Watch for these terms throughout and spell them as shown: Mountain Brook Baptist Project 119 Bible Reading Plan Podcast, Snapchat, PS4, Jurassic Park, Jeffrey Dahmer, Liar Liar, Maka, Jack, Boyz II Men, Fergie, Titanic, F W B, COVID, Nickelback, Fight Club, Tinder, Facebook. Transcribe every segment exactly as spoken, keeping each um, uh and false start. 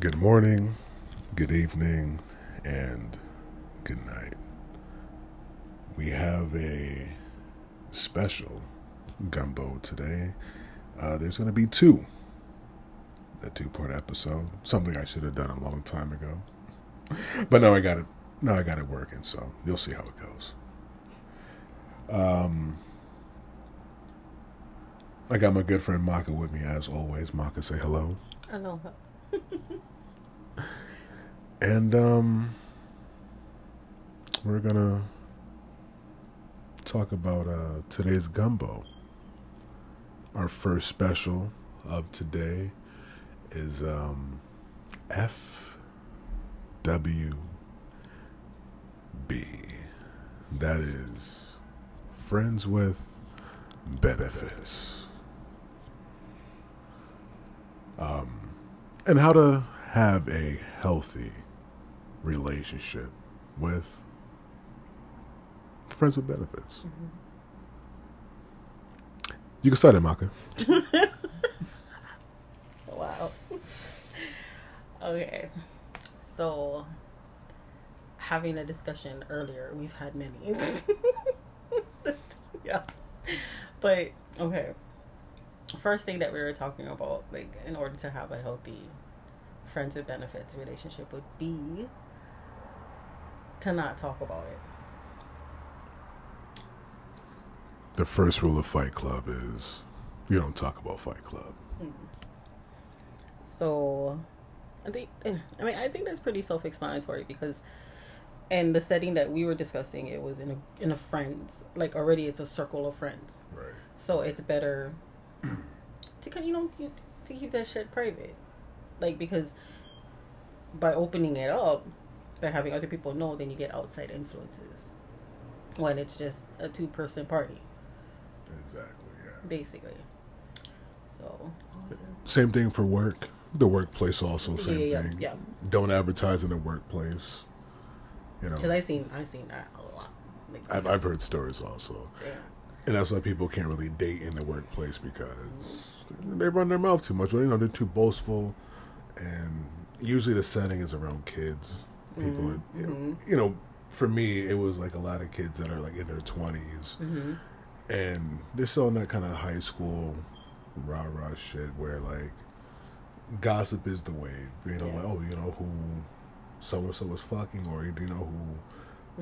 Good morning, good evening, and good night. We have a special gumbo today. Uh, there's going to be two. A two-part episode. Something I should have done a long time ago. But now I got it. Now I got it working, so you'll see how it goes. Um, I got my good friend Maka with me, as always. Maka, say hello. Hello. And um, we're gonna talk about uh, today's gumbo. Our first special of today is um, F W B. That is Friends with Benefits. Um, and how to have a healthy relationship with friends with benefits. Mm-hmm. You can start it, Maka. Wow. Okay. So, having a discussion earlier, we've had many. Yeah. But, okay. First thing that we were talking about, like, in order to have a healthy friends with benefits relationship would be to not talk about it. The first rule of Fight Club is you don't talk about Fight Club. Mm. So, I think, I mean, I think that's pretty self-explanatory because in the setting that we were discussing, it was in a, in a friends, like already it's a circle of friends. Right. So it's better to, you know, to keep that shit private. Like, because by opening it up, by having other people know, then you get outside influences when it's just a two-person party. Exactly, yeah. Basically. So. Same thing for work. The workplace also, same yeah, yeah, thing. Yeah. Don't advertise in the workplace. You know. Because I've seen, I've seen that a lot. Like, I've, I've heard stories also. Yeah. And that's why people can't really date in the workplace because they run their mouth too much. Well, you know, they're too boastful. And usually the setting is around kids. People, mm-hmm. are, you know, you know, for me, it was like a lot of kids that are like in their twenties. Mm-hmm. And they're still in that kind of high school rah-rah shit where like gossip is the wave. You know, yeah. Like, oh, you know who so-and-so is fucking, or you know who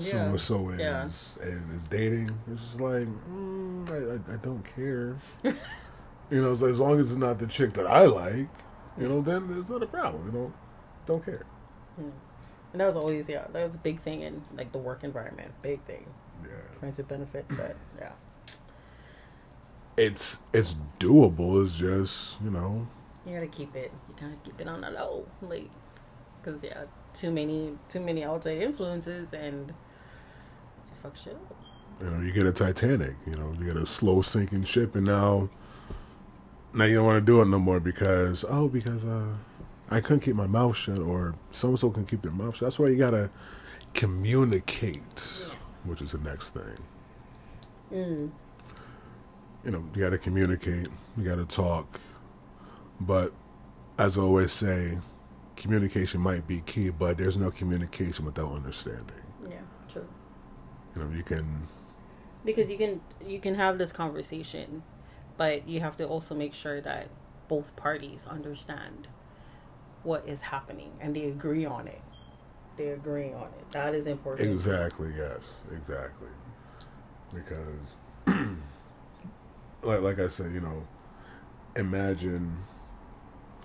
so-and-so is, yeah. is, is dating. It's just like, mm, I, I, I don't care. You know, so as long as it's not the chick that I like, you know, then it's not a problem. You know, don't care. Yeah. And that was always, yeah, that was a big thing in like the work environment. Big thing. Yeah. Friends with benefits, but yeah. It's it's doable. It's just, you know, you gotta keep it. You gotta keep it on the low, like, cause yeah, too many too many outside influences and it fucks shit up. You know, you get a Titanic. You know, you get a slow sinking ship, and now now you don't want to do it no more because oh because uh I couldn't keep my mouth shut, or so and so can keep their mouth shut. That's why you gotta communicate, yeah. Which is the next thing. Mm. You know, you got to communicate, you got to talk. But as I always say, communication might be key, but there's no communication without understanding. Yeah, true. You know, you can... Because you can you can have this conversation, but you have to also make sure that both parties understand what is happening and they agree on it. They agree on it. That is important. Exactly, yes. Exactly. Because... Like, like I said, you know, imagine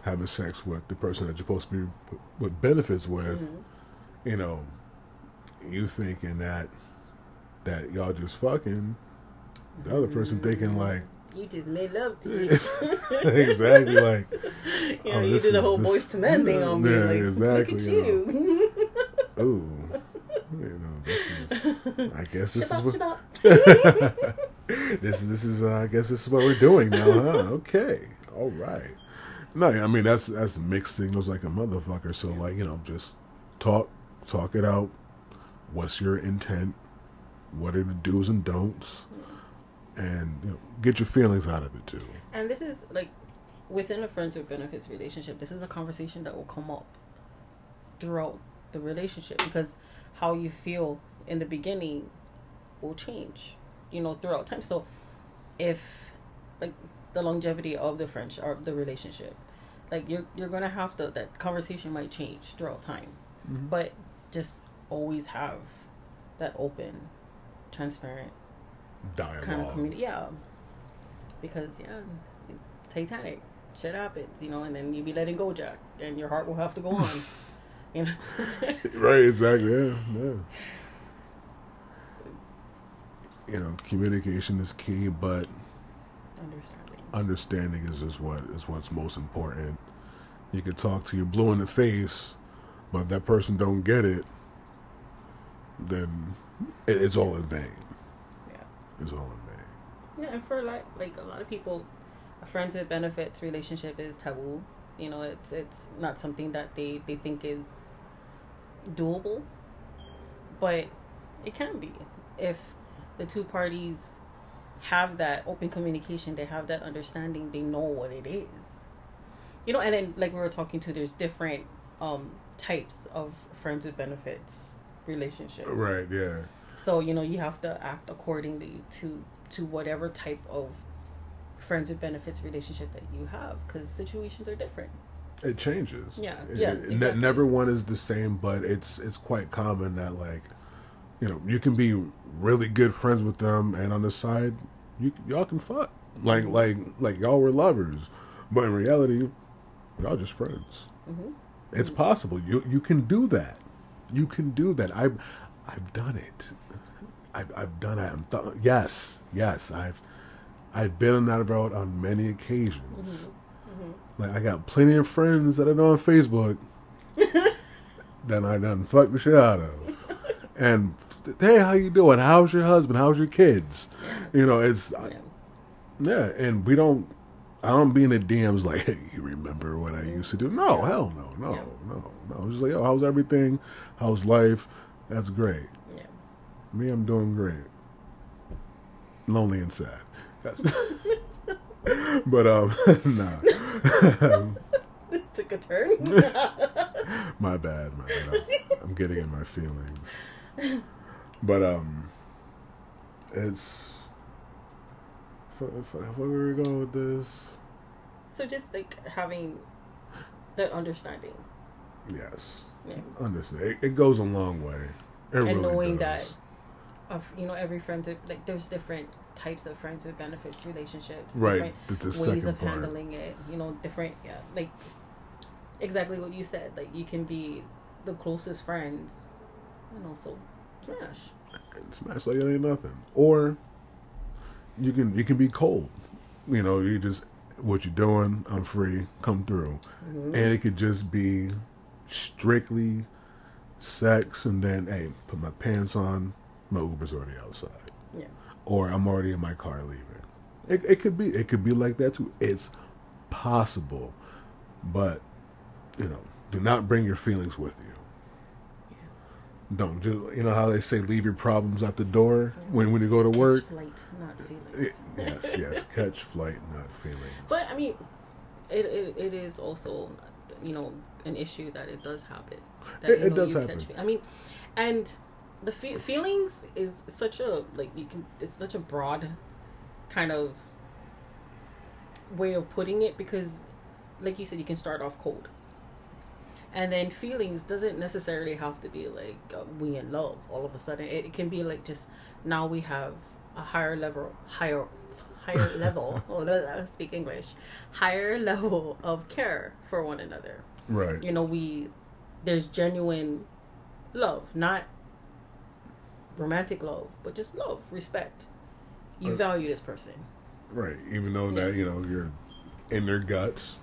having sex with the person that you're supposed to be with benefits with, mm-hmm. You know, you thinking that that y'all just fucking, the other person mm-hmm. thinking like, you just made love to me. Exactly, like, you know, oh, you do the whole Boyz two Men thing on me, yeah, like, exactly, look at you. you. Ooh, you know, this is, I guess this shut is up, what. This this is uh, I guess this is what we're doing now, huh? Okay, all right. No, I mean that's that's mixed signals like a motherfucker. So like, you know, just talk talk it out. What's your intent? What are the do's and don'ts? And you know, get your feelings out of it too. And this is like, within a friends with benefits relationship, this is a conversation that will come up throughout the relationship, because how you feel in the beginning will change, you know, throughout time. So if, like, the longevity of the friendship or the relationship, like, you're you're gonna have to, that conversation might change throughout time. Mm-hmm. But just always have that open, transparent dialogue kind of community. Yeah, because yeah, Titanic shit happens, you know, and then you be letting go, Jack, and your heart will have to go on. You know. Right, exactly. Yeah, yeah. You know, communication is key, but understanding understanding is just what is what's most important. You can talk to your blue in the face, but if that person don't get it, then it, it's all in vain. Yeah, it's all in vain. Yeah, and for a lot, like a lot of people, a friends with benefits relationship is taboo. You know, it's it's not something that they, they think is doable, but it can be if the two parties have that open communication, they have that understanding, they know what it is, you know. And then, like we were talking to, there's different um, types of friends with benefits relationships. Right. Yeah. So, you know, you have to act accordingly to to whatever type of friends with benefits relationship that you have, because situations are different. It changes. Yeah. It, yeah. It, exactly. ne- never one is the same, but it's it's quite common that, like, you know, you can be really good friends with them, and on the side, you y'all can fuck like like like y'all were lovers, but in reality, y'all just friends. Mm-hmm. It's mm-hmm. possible. You you can do that. You can do that. I've I've done it. I've I've done it. I'm th- yes, yes. I've I've been on that road on many occasions. Mm-hmm. Mm-hmm. Like, I got plenty of friends that I know on Facebook that I done fucked the shit out of, and hey, how you doing? How's your husband? How's your kids? You know, it's yeah. I, yeah, and we don't. I don't be in the D Ms like, hey, you remember what I used to do? No, yeah. hell no, no, yeah. no, no. I'm just like, oh, how's everything? How's life? That's great. Yeah. Me, I'm doing great. Lonely and sad. That's but um, nah. This took a turn. my bad, my bad. I'm, I'm getting in my feelings. But um, it's where we going with this. So just like having that understanding. Yes. Yeah. Understand. It, it goes a long way. It and really knowing does. That, of, you know, every friend like there's different types of friends with benefits relationships. Right. Different ways of part. handling it. You know, different. Yeah. Like exactly what you said. Like you can be the closest friends. And also smash. Smash like it ain't nothing. Or you can you can be cold. You know, you just what you doing, I'm free, come through. Mm-hmm. And it could just be strictly sex and then hey, put my pants on, my Uber's already outside. Yeah. Or I'm already in my car leaving. It it could be it could be like that too. It's possible. But you know, do not bring your feelings with you. Don't do, you know how they say leave your problems at the door yeah. when when you go to catch work? Catch flight, not feelings. Yes, yes, catch flight, not feelings. But I mean, it it, it is also, you know, an issue that it does happen. That, it you know, it does you happen. Catch, I mean, and the fe- feelings is such a like you can it's such a broad kind of way of putting it, because, like you said, you can start off cold. And then feelings doesn't necessarily have to be like uh, we in love all of a sudden. It, it can be like just now we have a higher level, higher, higher level. Oh, speak English. Higher level of care for one another. Right. You know, we there's genuine love, not romantic love, but just love, respect. You uh, value this person. Right. Even though yeah. that you know you're in their guts.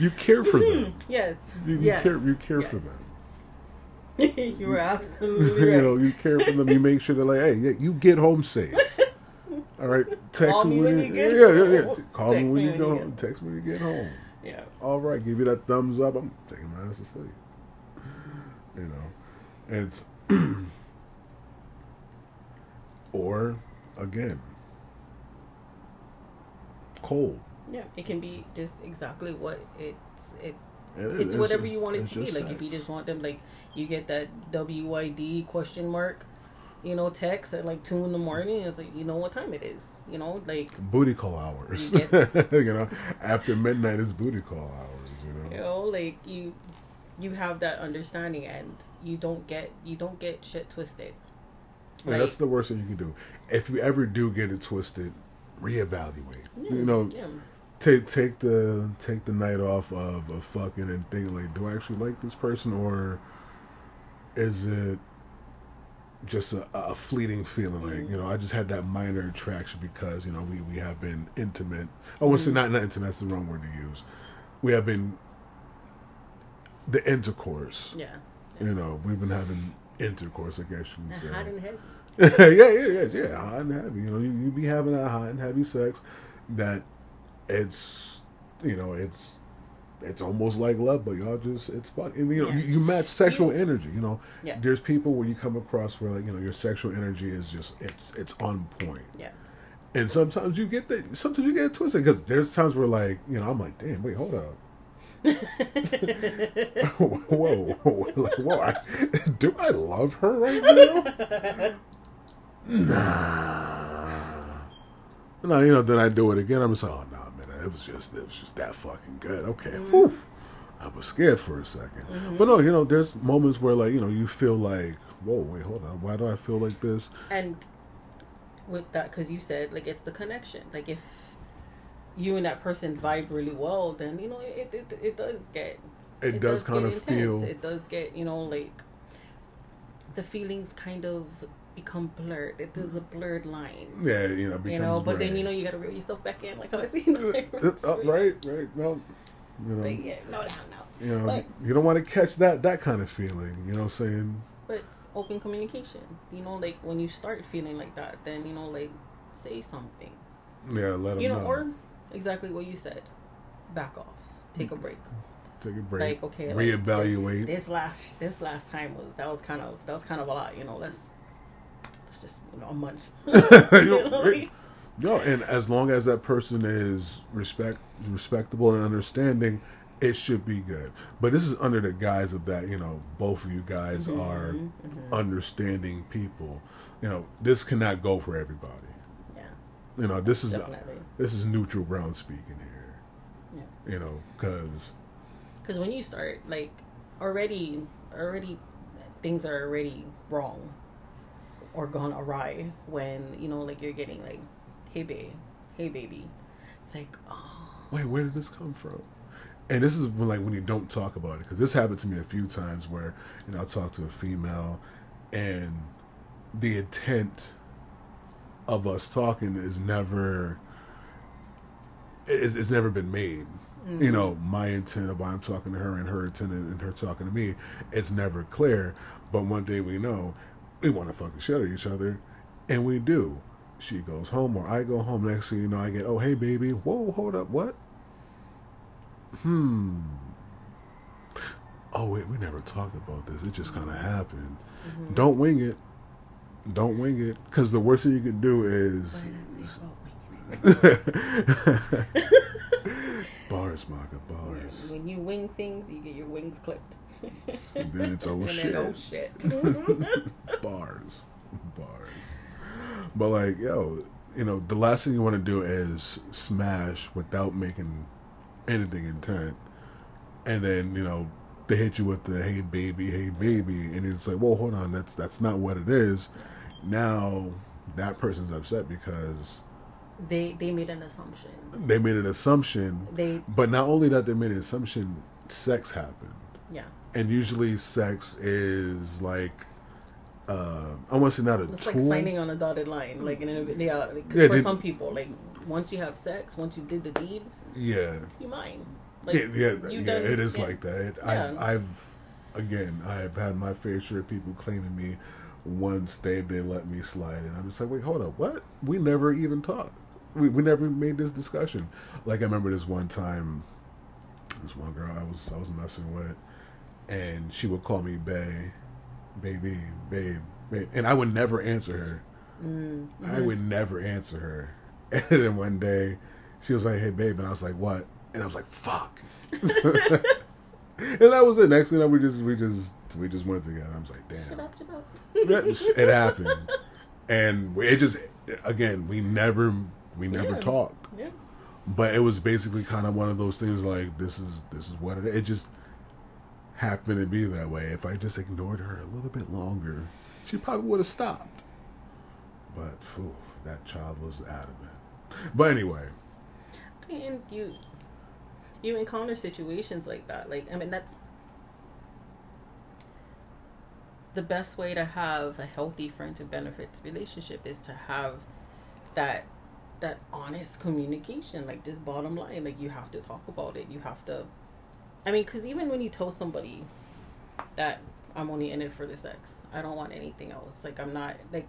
You care for them. Yes. You, you yes. care. You care yes. for them. You are absolutely right. You know, you care for them. You make sure they're like, hey, you get home safe. All right. Text Call me when you, you get yeah, home. Yeah, yeah, yeah. Call Text me when you go home. Text me when you get home. Yeah. All right. Give you that thumbs up. I'm taking my ass to sleep. You know, and it's or again. Cold. Yeah, it can be just exactly what it's it. It is. It's, it's whatever just, you want it to be. Sex. Like if you just want them, like you get that W Y D question mark, you know, text at like two in the morning. It's like you know what time it is. You know, like booty call hours. You, get, you know, after midnight is booty call hours. You know, you know, like you, you have that understanding, and you don't get you don't get shit twisted. Yeah, like, that's the worst thing you can do. If you ever do get it twisted, reevaluate. Yeah, you know. Yeah. Take take the take the night off of a fucking and think like, do I actually like this person, or is it just a, a fleeting feeling? Mm-hmm. Like, you know, I just had that minor attraction because, you know, we, we have been intimate. I want to say not not intimate. That's the wrong word to use. We have been the intercourse. Yeah. yeah. You know, we've been having intercourse. I guess you would say. Hot and heavy. yeah, yeah, yeah, yeah. Hot and heavy. You know, you, you be having that hot and heavy sex that. It's, you know, it's, it's almost like love, but y'all just, it's fucking, you know, yeah. you, you match sexual yeah. energy, you know, yeah. there's people where you come across where like, you know, your sexual energy is just, it's, it's on point. Yeah. And sometimes you get that, sometimes you get twisted because there's times where like, you know, I'm like, damn, wait, hold up. whoa, whoa, like, whoa, I, do I love her right now? nah. No, you know, then I do it again. I'm just like, oh, no. It was just, it was just that fucking good. Okay, mm. Whew. I was scared for a second, mm-hmm. but no, you know, there's moments where like you know you feel like, whoa, wait, hold on, why do I feel like this? And with that, because you said like it's the connection. Like if you and that person vibe really well, then you know it it it does get it, it does, does kind of feel it does get you know like the feelings kind of. Become blurred. It is a blurred line. Yeah, you know. It you know, but blurred. Then you know you gotta reel yourself back in, like I was you know, like, oh, right, right. No, you know. But yeah, no, no, no. You know, but, you don't want to catch that that kind of feeling. You know, what I'm saying. But open communication. You know, like when you start feeling like that, then you know, like say something. Yeah, let them. You know, know. Or exactly what you said. Back off. Take a break. Take a break. Like okay, reevaluate. Like, this last this last time was that was kind of that was kind of a lot. You know, let's. A month. Yo, and as long as that person is respect, respectable and understanding, it should be good. But this is under the guise of that, you know, both of you guys mm-hmm. are mm-hmm. understanding people. You know, this cannot go for everybody. Yeah. You know, this is Definitely. this is neutral ground speaking here. Yeah. You know, because because when you start like already, already things are already wrong. Or gone awry when you know, like you're getting like, hey babe, hey baby, it's like, oh, wait, where did this come from? And this is when, like when you don't talk about it, because this happened to me a few times where you know I talk to a female, and the intent of us talking is never, it's, it's never been made. Mm-hmm. You know, my intent of why I'm talking to her and her intent and her talking to me, it's never clear. But one day we know. We want to fucking shit out of each other, and we do. She goes home, or I go home. Next thing you know, I get, oh, hey, baby. Whoa, hold up, what? Hmm. Oh, wait, we never talked about this. It just kind of happened. Mm-hmm. Don't wing it. Don't wing it. Because the worst thing you can do is... Bars, Maka, bars. When, when you wing things, you get your wings clipped. And then it's old shit. shit. Bars. Bars. But like, yo, you know, the last thing you want to do is smash without making anything intent. And then, you know, they hit you with the, hey, baby, hey, baby. And it's like, whoa, hold on. That's, that's not what it is. Now that person's upset because... They, they made an assumption. They made an assumption. They, but not only that they made an assumption, sex happened. Yeah. And usually sex is like, uh, I want to say not a it's tool. It's like signing on a dotted line. Like in a, yeah, like yeah, for they, some people, like once you have sex, once you did the deed, yeah, you mine. Like, yeah, yeah, yeah done, it is yeah. like that. It, yeah. I've, I've, again, I've had my fair share of people claiming me once they, they let me slide. And I'm just like, wait, hold up, what? We never even talked. We, we never made this discussion. Like I remember this one time, this one girl I was, I was messing with. And she would call me bae, baby, babe, babe. And I would never answer her. Mm-hmm. I would never answer her. And then one day, she was like, "Hey, babe," and I was like, "What?" And I was like, "Fuck." And that was it. Next thing that we just we just we just went together. I was like, "Damn." Shut up, shut up. It happened, and it just again we never we never yeah. talked. Yeah. But it was basically kind of one of those things like this is this is what it, it just happened to be that way. If I just ignored her a little bit longer, she probably would have stopped. But phew, that child was adamant. But anyway, and you you encounter situations like that. Like I mean, that's the best way to have a healthy friends and benefits relationship is to have that. that honest communication, like just bottom line, like you have to talk about it. You have to, I mean, because even when you tell somebody that I'm only in it for the sex, I don't want anything else, like I'm not, like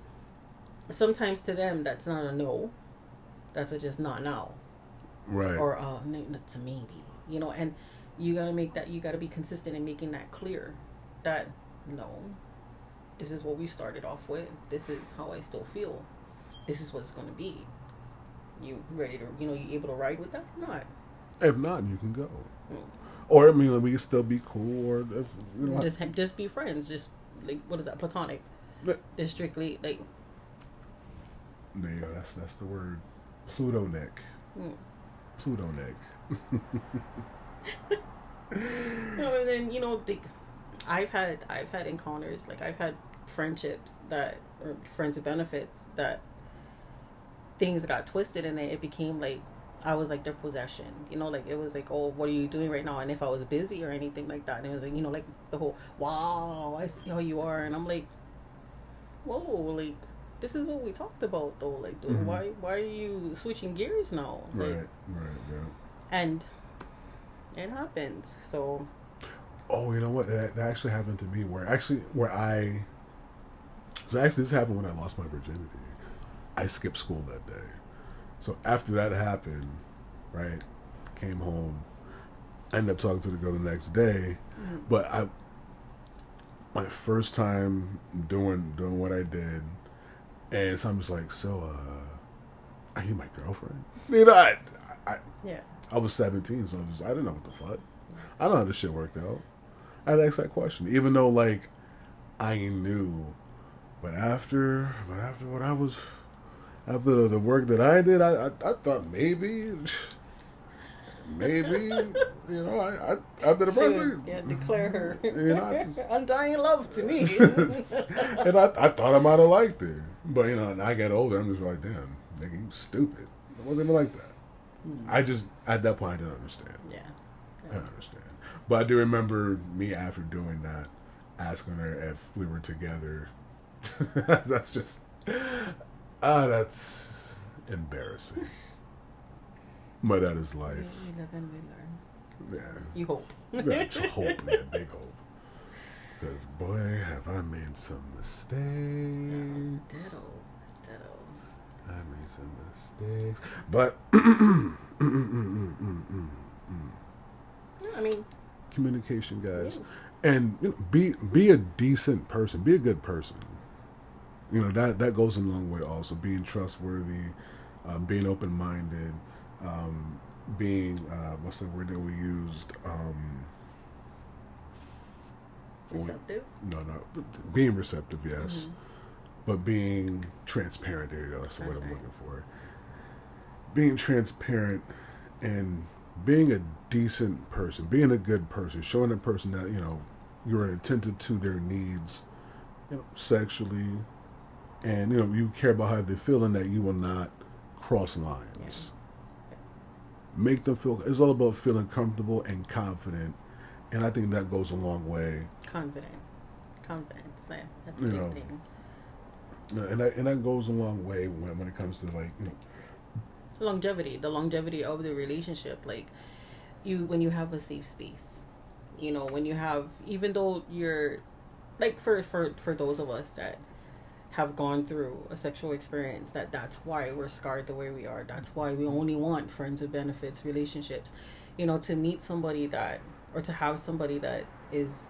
sometimes to them that's not a no, that's a just not now, right? Or uh that's a maybe, you know. And you gotta make that, you gotta be consistent in making that clear that no, this is what we started off with, this is how I still feel, this is what it's gonna be. You ready to, you know, you able to ride with that or not? If not, you can go. Mm. Or, I mean, we can still be cool, or if, you know, just, just be friends. Just, like, what is that? Platonic. But, just strictly, like. There you go. That's, that's the word. Pluto neck. Mm. Pluto neck. You know, and then, you know, the, I've had, I've had encounters, like, I've had friendships that, or friends with benefits that, things got twisted, and then it became like I was like their possession, you know, like it was like, oh, what are you doing right now? And if I was busy or anything like that, and it was like, you know, like the whole, wow, I see how you are, and I'm like, whoa, like this is what we talked about though, like dude, mm-hmm. why why are you switching gears now? Like, right, right, yeah. And it happens. So, oh, you know what? That, that actually happened to me. Where actually, where I so actually this happened when I lost my virginity. I skipped school that day. So after that happened, right, came home, I ended up talking to the girl the next day, mm-hmm. but I, my first time doing doing what I did, and so I'm just like, so, uh, are you my girlfriend? You know, I, I, yeah. I was seventeen, so I, was, I didn't know what the fuck. I don't know how this shit worked out. I had to ask that question, even though, like, I knew, but after, but after what I was... After the, the work that I did, I, I, I thought maybe, maybe, you know, I, I after the birthday, yeah, declare her, you know, I just, undying love to me. And I, I thought I might have liked her, but you know, and I got older, I'm just like, damn, nigga, you stupid. It wasn't even like that. Mm. I just at that point I didn't understand. Yeah, yeah. I didn't understand, but I do remember me after doing that, asking her if we were together. That's just. Ah, that's embarrassing. But that is life. We, we live and we learn. Yeah. You hope. That's hope, yeah, big hope. Because, boy, have I made some mistakes. Oh, ditto. Ditto. I made some mistakes. But, mm, mm, mm, mm, mm, mm. No, I mean, communication, guys. Yeah. And you know, be be a decent person, be a good person. You know, that, that goes a long way also. Being trustworthy, um, being open-minded, um, being, uh, what's the word that we used? Um, receptive? We, no, no. Being receptive, yes. Mm-hmm. But being transparent, there you go. That's the word I'm looking for. Being transparent and being a decent person, being a good person, showing a person that, you know, you're attentive to their needs, you know, sexually, and, you know, you care about how they're feeling, that you will not cross lines. Yeah. Make them feel... It's all about feeling comfortable and confident. And I think that goes a long way. Confident. Confidence. Yeah, that's a you big know, thing. And that, and that goes a long way when, when it comes to, like, you know... Longevity. The longevity of the relationship. Like, you when you have a safe space. You know, when you have... Even though you're... Like, for for, for those of us that... have gone through a sexual experience, that that's why we're scarred the way we are, that's why we only want friends with benefits relationships, you know, to meet somebody that, or to have somebody that is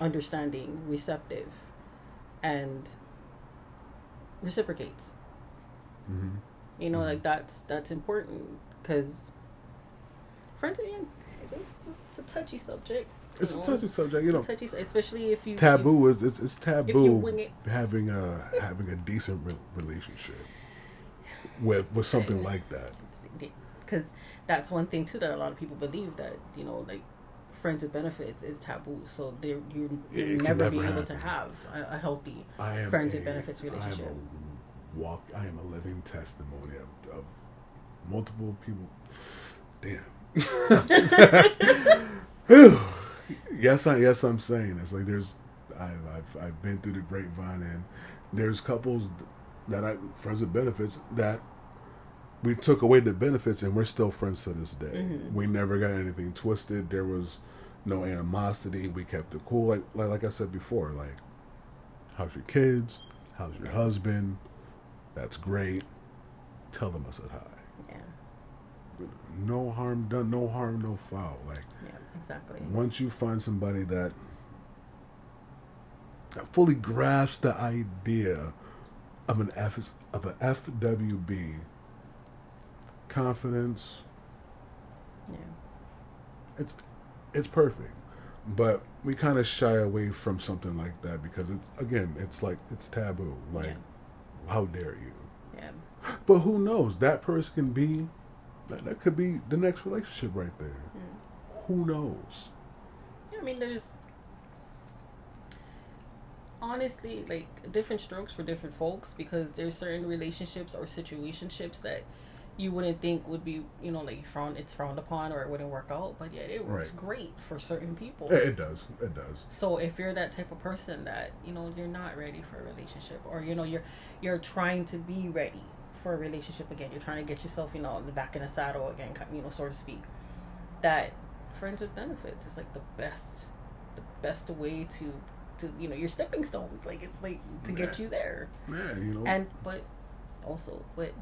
understanding, receptive, and reciprocates. Mm-hmm. You know, mm-hmm. like that's that's important because friends at the end, it's a, it's, a, it's a touchy subject. It's know? a touchy subject, you know. It's a touchy, especially if you taboo if, is it's, it's taboo it. having a having a decent re- relationship with with something like that. Because that's one thing too that a lot of people believe that you know like. Friends with benefits is taboo, so they you it never be happen. able to have a, a healthy friends with benefits relationship. I am a walk. I am a living testimony of, of multiple people. Damn. yes, I yes I'm saying it's like there's I've I've I've been through the grapevine and there's couples that I friends with benefits that. We took away the benefits, and we're still friends to this day. Mm-hmm. We never got anything twisted. There was no animosity. We kept it cool. Like, like, like I said before, like, how's your kids? How's your husband? That's great. Tell them I said hi. Yeah. But no harm done. No harm, no foul. Like, yeah, exactly. Once you find somebody that that fully grasps the idea of an F of an F W B. Confidence. Yeah. It's it's perfect. But we kind of shy away from something like that because it's again, it's like it's taboo. Like yeah. how dare you? Yeah. But who knows? That person can be that, that could be the next relationship right there. Mm. Who knows? Yeah, I mean there's honestly like different strokes for different folks because there's certain relationships or situationships that you wouldn't think would be, you know, like frowned, it's frowned upon or it wouldn't work out. But yeah, it works right. great for certain people. Yeah, it does. It does. So if you're that type of person that, you know, you're not ready for a relationship or, you know, you're you're trying to be ready for a relationship again. You're trying to get yourself, you know, back in the saddle again, you know, so to speak. That friends with benefits is like the best, the best way to, to you know, your stepping stone. Like it's like to yeah. get you there. Yeah, you know. And, but also with...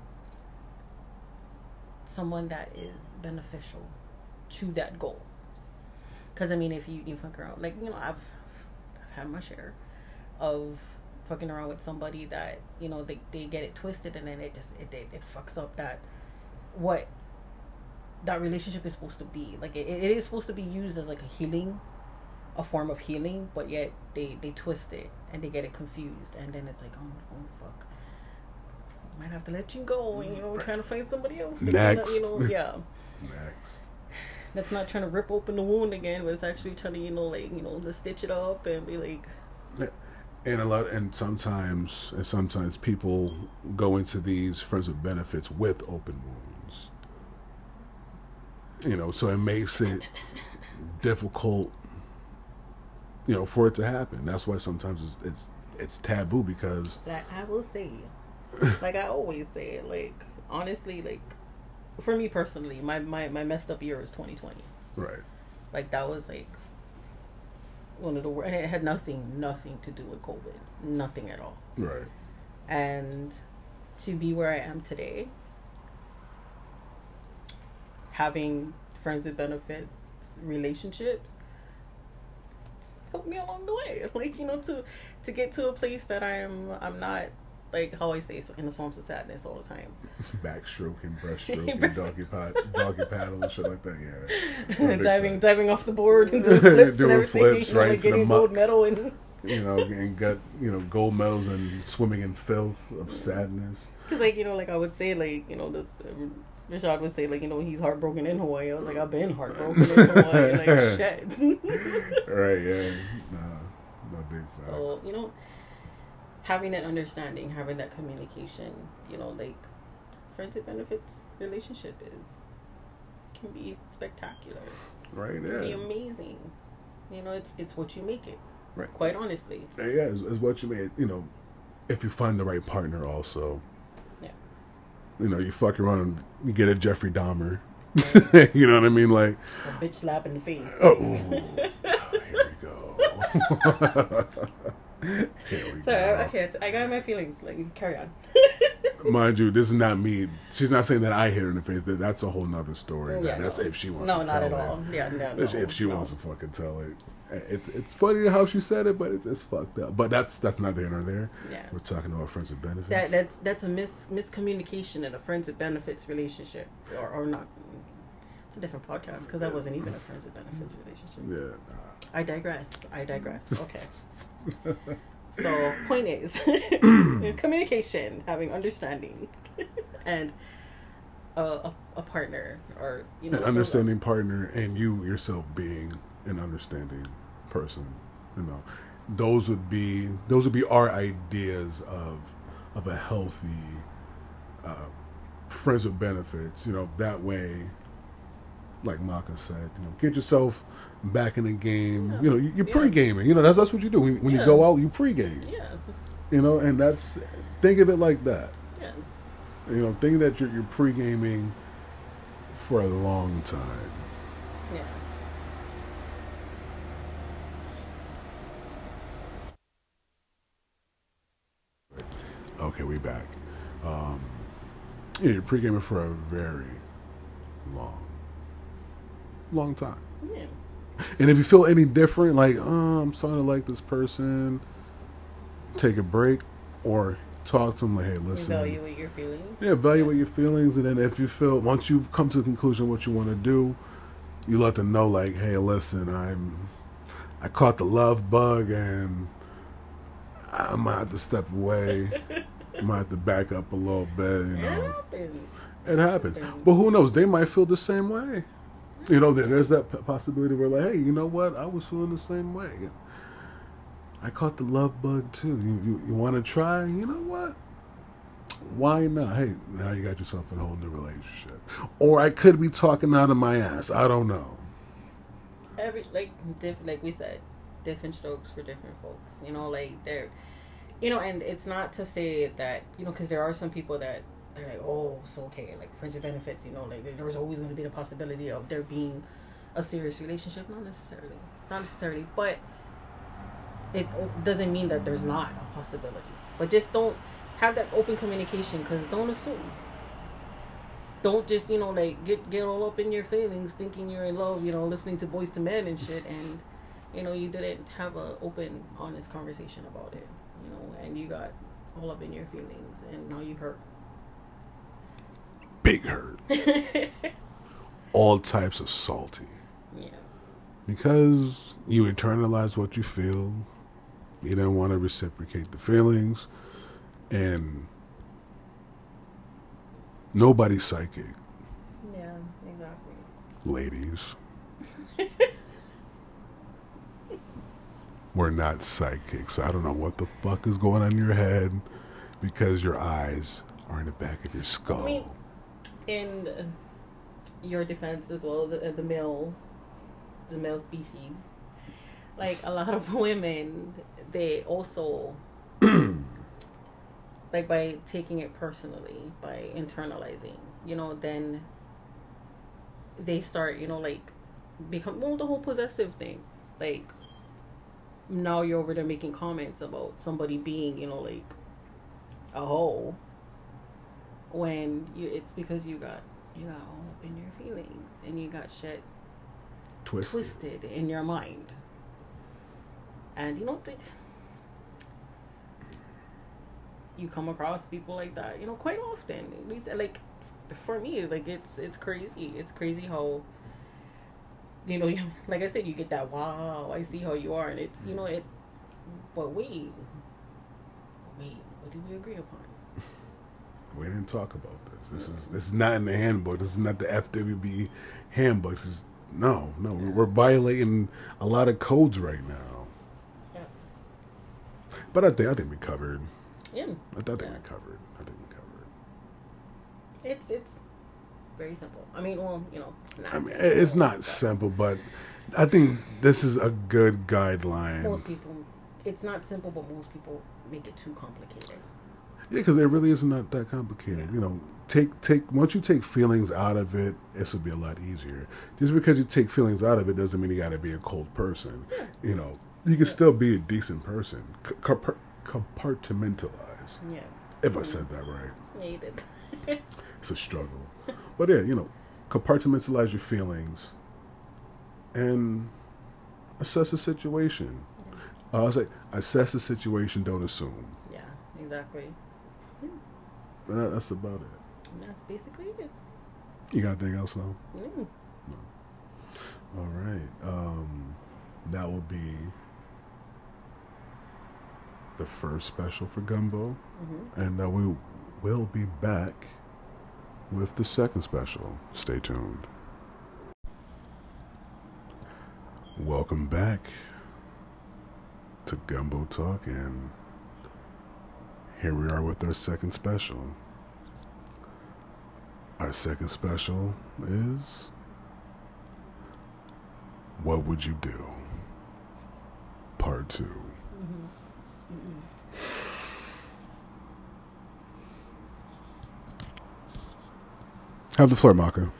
someone that is beneficial to that goal, because I mean, if you you fuck around, like you know, I've I've had my share of fucking around with somebody that you know they, they get it twisted and then it just it, it it fucks up that what that relationship is supposed to be. Like it it is supposed to be used as like a healing, a form of healing, but yet they they twist it and they get it confused and then it's like oh, oh fuck. Might have to let you go, you know, trying to find somebody else. Next. You know, yeah. Next. That's not trying to rip open the wound again, but it's actually trying to, you know, like, you know, to stitch it up and be like. And a lot, and sometimes, and sometimes people go into these friends with benefits with open wounds. You know, so it makes it difficult, you know, for it to happen. That's why sometimes it's it's, it's taboo because. Like I will say. Like I always say, like honestly, like for me personally, my, my, my messed up year was twenty twenty. Right. Like that was like one of the worst, and it had nothing, nothing to do with COVID, nothing at all. Right. And to be where I am today, having friends with benefits, relationships, helped me along the way. Like you know, to to get to a place that I'm I'm not. Like how I say, so in the swamps of sadness all the time. Backstroking, breaststroking, doggy pod, doggy paddle, and shit like that. Yeah, and diving, diving off the board and doing flips, doing and flips right like into the muck. Gold medal and you know, and got you know gold medals and swimming in filth of sadness. Because like you know, like I would say, like you know, the, uh, Rashad would say, like you know, he's heartbroken in Hawaii. I was like, I've been heartbroken in Hawaii, like shit. Right? Yeah. Nah, no big facts. So you know. Having that understanding, having that communication, you know, like, friends with benefits relationship is, can be spectacular. Right, yeah. It can be amazing. You know, it's it's what you make it. Right. Quite honestly. Yeah, yeah it's, it's what you make it, you know, if you find the right partner also. Yeah. You know, you fuck around and you get a Jeffrey Dahmer. Right. You know what I mean? Like. A bitch slap in the face. Oh. Oh here we go. Sorry, go. Okay, I got my feelings. Like, carry on. Mind you, this is not me. She's not saying that I hit her in the face. That that's a whole nother story. Yeah, that, no. That's if she wants. No, to not tell at it. all. Yeah, no, no, if she no. wants to fucking tell it. It's it's funny how she said it, but it's it's fucked up. But that's that's not there or there. Yeah. We're talking about friends with benefits. That that's that's a mis miscommunication in a friends with benefits relationship, or or not. It's a different podcast because that wasn't even a friends with benefits relationship. Yeah. I digress. I digress. Okay. So point is, communication, having understanding, and a, a a partner or you know an understanding partner, and you yourself being an understanding person, you know, those would be those would be our ideas of of a healthy uh, friends with benefits. You know, that way, like Maka said, you know, get yourself back in the game. Yeah. You know, you, you're yeah. pre-gaming. You know, that's that's what you do when, when yeah. you go out. You pre-game. Yeah. You know, and that's think of it like that. Yeah. You know, think that you're you're pre-gaming for a long time. Yeah. Okay, we back. Um, yeah, you're pre-gaming for a very long, long time. Yeah. And if you feel any different, like, oh, I'm starting to like this person, take a break or talk to them. Like, hey, listen. Evaluate your feelings. Yeah, evaluate yeah. your feelings. And then if you feel, once you've come to the conclusion of what you want to do, you let them know, like, hey, listen, I'm, I caught the love bug and I might have to step away. I might have to back up a little bit. You know, it happens. It happens. It happens. But who knows? They might feel the same way. You know, there's that possibility where, like, hey, you know what? I was feeling the same way. I caught the love bug too. You you, you want to try? You know what? Why not? Hey, now you got yourself in a whole new relationship. Or I could be talking out of my ass. I don't know. Every like diff, like we said. Different strokes for different folks, you know, like they're, you know, and it's not to say that, you know, because there are some people that they're like, oh, so okay, like friends with benefits, you know, like there's always going to be the possibility of there being a serious relationship, not necessarily, not necessarily, but it doesn't mean that there's not a possibility, but just don't have that open communication, because don't assume, don't just, you know, like get get all up in your feelings, thinking you're in love, you know, listening to Boyz Two Men and shit, and you know, you didn't have an open, honest conversation about it, you know, and you got all up in your feelings, and now you hurt. Big hurt. All types of salty. Yeah. Because you internalize what you feel, you don't want to reciprocate the feelings, and nobody's psychic. Yeah, exactly. Ladies. We're not psychic, so I don't know what the fuck is going on in your head because your eyes are in the back of your skull. I mean, in your defense as well, the, the male, the male species, like a lot of women, they also, like by taking it personally, by internalizing, you know, then they start, you know, like become, well, the whole possessive thing, like, now you're over there making comments about somebody being, you know, like a hoe. When you, it's because you got you got all up in your feelings and you got shit twisted, twisted in your mind. And you don't think you come across people like that, you know, quite often. At least, like for me, like it's it's crazy. It's crazy how. You know, like I said, you get that, wow, I see how you are. And it's, you know, it, but wait, wait, what did we agree upon? We didn't talk about this. This yeah. is this is not in the handbook. This is not the F W B handbook. This is, no, no, yeah. we're violating a lot of codes right now. Yeah. But I think, I think we covered. Yeah. I, I think yeah. we covered. I think we covered. It's, it's. Very simple. I mean, well, you know, not I mean, it's simple, not but. simple, but I think this is a good guideline. Most people, it's not simple, but most people make it too complicated. Yeah, because it really is not that complicated. Yeah. You know, take take once you take feelings out of it, this will be a lot easier. Just because you take feelings out of it doesn't mean you got to be a cold person. Yeah. You know, you can yeah. still be a decent person. C- compart- compartmentalize. Yeah. If mm-hmm. I said that right. Yeah, you did. It's a struggle. But yeah, you know, compartmentalize your feelings and Assess the situation. Uh, I was like, assess the situation, don't assume. Yeah, exactly. Yeah. That, that's about it. And that's basically it. You got anything else now? Mm. No. All right. Um, that will be the first special for Gumbo. Mm-hmm. And uh, we will be back with the second special. Stay tuned. Welcome back to Gumbo Talk, and here we are with our second special. Our second special is What Would You Do? Part two. Mm-hmm. Mm-mm. Have the floor, Maka.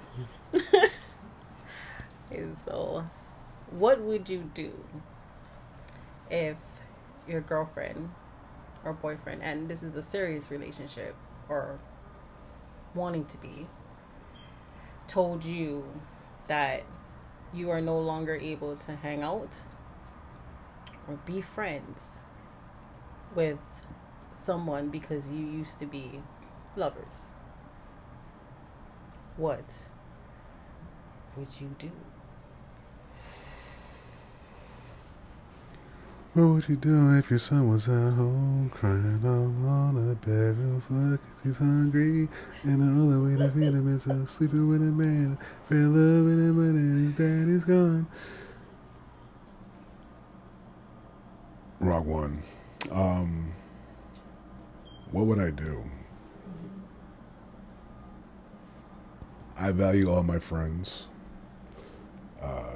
So, what would you do if your girlfriend or boyfriend, and this is a serious relationship or wanting to be, told you that you are no longer able to hang out or be friends with someone because you used to be lovers? What would you do? What would you do if your son was at home crying all alone in the bedroom floor because he's hungry and the only way to feed him is to sleep with a man, fell in love with him and his daddy's gone? Rock one. Um, what would I do? I value all my friends. Uh,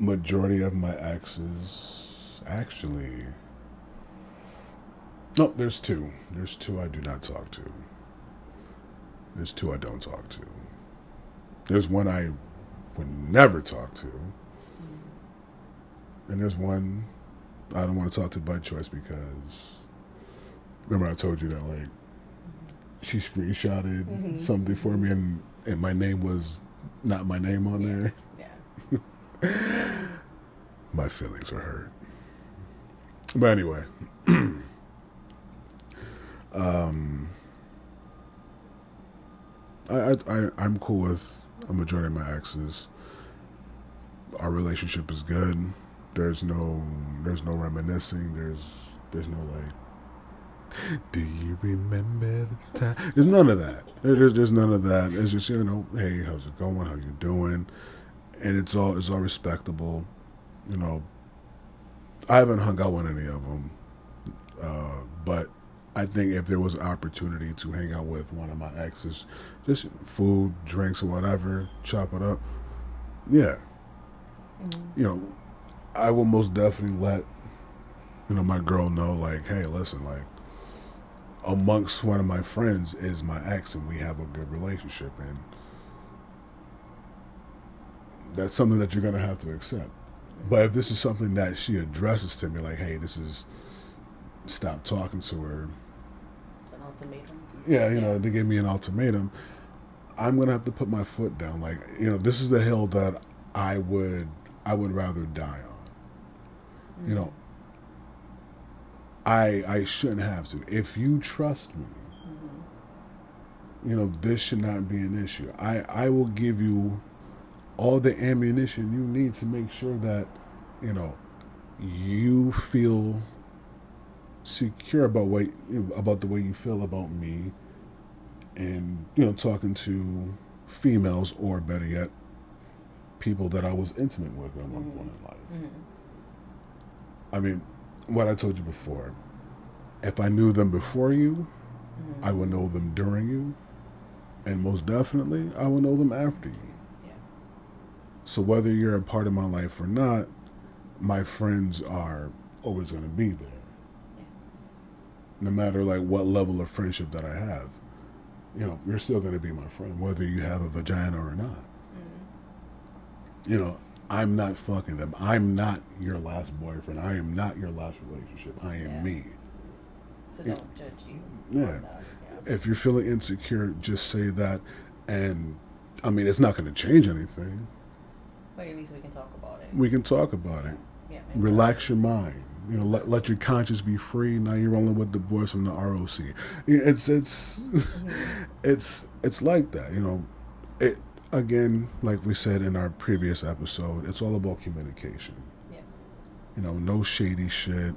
majority of my exes, actually, no, there's two. There's two I do not talk to. There's two I don't talk to. There's one I would never talk to. And there's one I don't want to talk to by choice because, remember I told you that, like, she screenshotted mm-hmm. something for me and, and my name was not my name on yeah. there. My feelings are hurt. But anyway, um, I, I, I'm cool with a majority of my exes. Our relationship is good. There's no, there's no reminiscing. There's, there's no like, do you remember the time? There's none of that. There's, there's none of that. It's just, you know, hey, how's it going? How you doing? And it's all it's all respectable, you know. I haven't hung out with any of them, uh, but I think if there was an opportunity to hang out with one of my exes, just food, drinks, or whatever, chop it up, yeah. Mm-hmm. You know, I will most definitely let you know my girl know, like, hey, listen, like, amongst one of my friends is my ex, and we have a good relationship, and that's something that you're going to have to accept. But if this is something that she addresses to me, like, hey, this is, stop talking to her. It's an ultimatum. Yeah, you yeah. know, they gave me an ultimatum. I'm going to have to put my foot down. Like, you know, this is the hill that I would, I would rather die on. Mm. You know, I, I shouldn't have to. If you trust me, mm-hmm. you know, this should not be an issue. I, I will give you all the ammunition you need to make sure that, you know, you feel secure about what, about the way you feel about me, and, you know, talking to females, or better yet, people that I was intimate with at one point in life. Mm-hmm. I mean, what I told you before, if I knew them before you, mm-hmm. I would know them during you, and most definitely, I will know them after you. So whether you're a part of my life or not, my friends are always going to be there. Yeah. No matter, like, what level of friendship that I have, you know, you're still going to be my friend, whether you have a vagina or not. Mm-hmm. You know, I'm not fucking them. I'm not your last boyfriend. I am not your last relationship. I am yeah. me. So don't it, judge you. Yeah. yeah. If you're feeling insecure, just say that. And, I mean, it's not going to change anything. Well, at least we can talk about it. We can talk about it. Yeah, relax your mind. You know, let, let your conscience be free. Now you're only with the boys from the R O C. It's it's mm-hmm. it's it's like that. You know, it again, like we said in our previous episode, it's all about communication. Yeah. You know, no shady shit.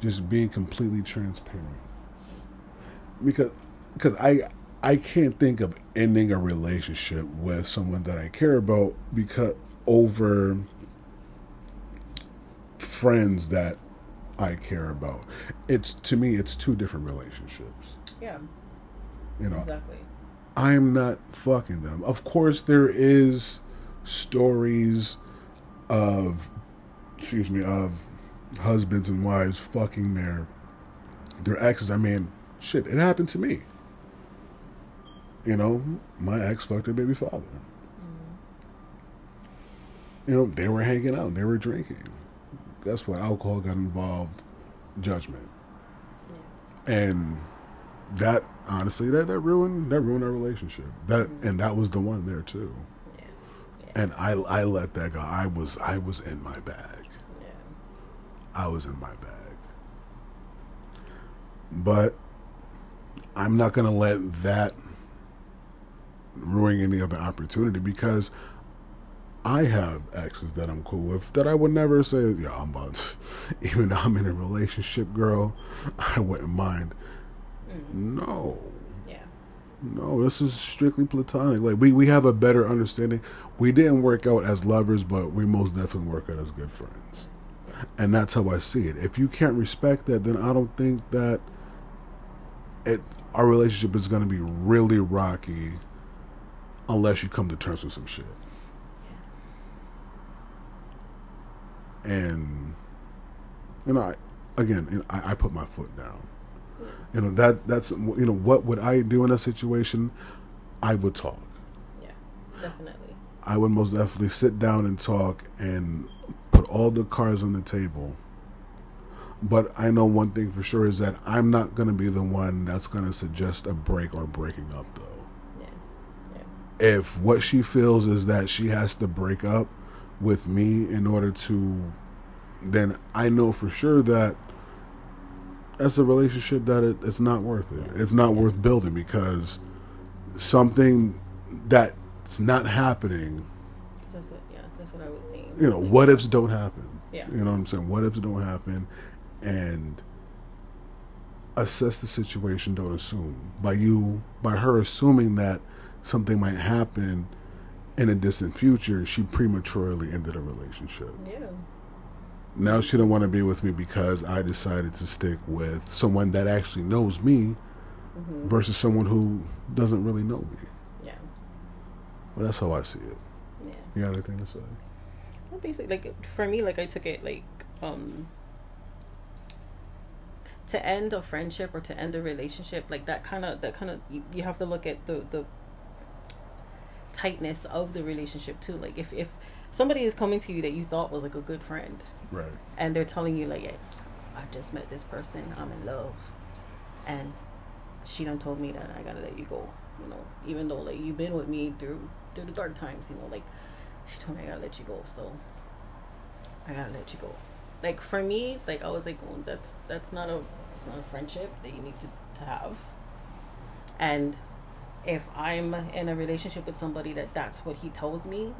Just being completely transparent. Because because I I can't think of ending a relationship with someone that I care about because over friends that I care about. It's to me, it's two different relationships. Yeah. You know. Exactly. I'm not fucking them. Of course, there is stories of, excuse me, of husbands and wives fucking their their exes. I mean, shit, it happened to me. You know, my ex fucked her baby father. Mm-hmm. You know, they were hanging out, they were drinking. That's where alcohol got involved, judgment, yeah. And that honestly, that, that ruined that ruined our relationship. That mm-hmm. and that was the one there too. Yeah. Yeah. And I I let that go. I was I was in my bag. Yeah. I was in my bag. But I'm not gonna let that ruin any other opportunity because I have exes that I'm cool with that I would never say, yeah, I'm about to, even though I'm in a relationship, girl, I wouldn't mind. Mm. No. Yeah. No, this is strictly platonic. Like, we, we have a better understanding. We didn't work out as lovers, but we most definitely work out as good friends. And that's how I see it. If you can't respect that, then I don't think that it our relationship is going to be really rocky unless you come to terms with some shit. And you know, I, again, I, I put my foot down. You know that that's you know what would I do in that situation? I would talk. Yeah, definitely. I would most definitely sit down and talk and put all the cards on the table. But I know one thing for sure is that I'm not going to be the one that's going to suggest a break or breaking up, though. Yeah. Yeah. If what she feels is that she has to break up with me in order to, then I know for sure that that's a relationship that it, it's not worth it. It's not worth building because something that's not happening. That's what, yeah, that's what I was saying. You know, what ifs don't happen. Yeah. You know what I'm saying? What ifs don't happen, and assess the situation. Don't assume by you by her assuming that something might happen in a distant future, she prematurely ended a relationship. Yeah. Now she don't want to be with me because I decided to stick with someone that actually knows me mm-hmm. versus someone who doesn't really know me. Yeah. Well, that's how I see it. Yeah. You got anything to say? Well, basically, like, for me, like, I took it, like, um, to end a friendship or to end a relationship, like, that kind of, that kind of, you, you have to look at the, the, tightness of the relationship too. Like if, if somebody is coming to you that you thought was like a good friend, right, and they're telling you like, hey, I just met this person, I'm in love, and she done told me that I gotta let you go, you know, even though like you've been with me through through the dark times, you know, like she told me I gotta let you go, so I gotta let you go. Like for me, like I was like, oh, that's that's not a that's not a friendship that you need to, to have. And if I'm in a relationship with somebody that that's what he tells me,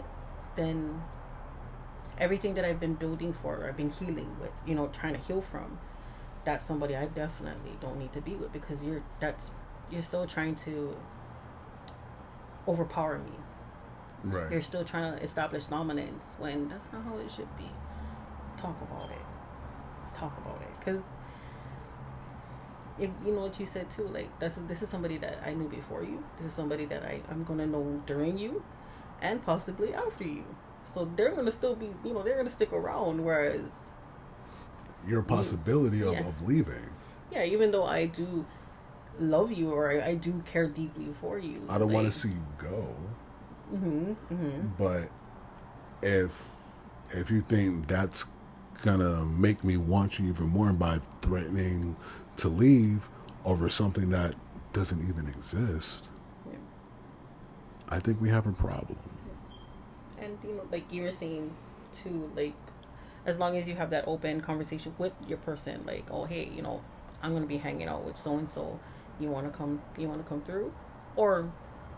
then everything that I've been building for, or I've been healing with, you know, trying to heal from, that's somebody I definitely don't need to be with because you're that's you're still trying to overpower me. Right. You're still trying to establish dominance when that's not how it should be. Talk about it. Talk about it, because. If, you know what you said too, like that's this is somebody that I knew before you. This is somebody that I, I'm gonna know during you and possibly after you. So they're gonna still be, you know, they're gonna stick around, whereas your possibility you, of, yeah. of leaving. Yeah, even though I do love you or I, I do care deeply for you. I don't like, wanna see you go. Mm-hmm, mm-hmm. But if if you think that's gonna make me want you even more by threatening to leave over something that doesn't even exist, yeah. I think we have a problem. Yeah. and you know, like you were saying too, like as long as you have that open conversation with your person, like, oh hey, you know, I'm gonna be hanging out with so and so. You wanna come? You wanna come through, or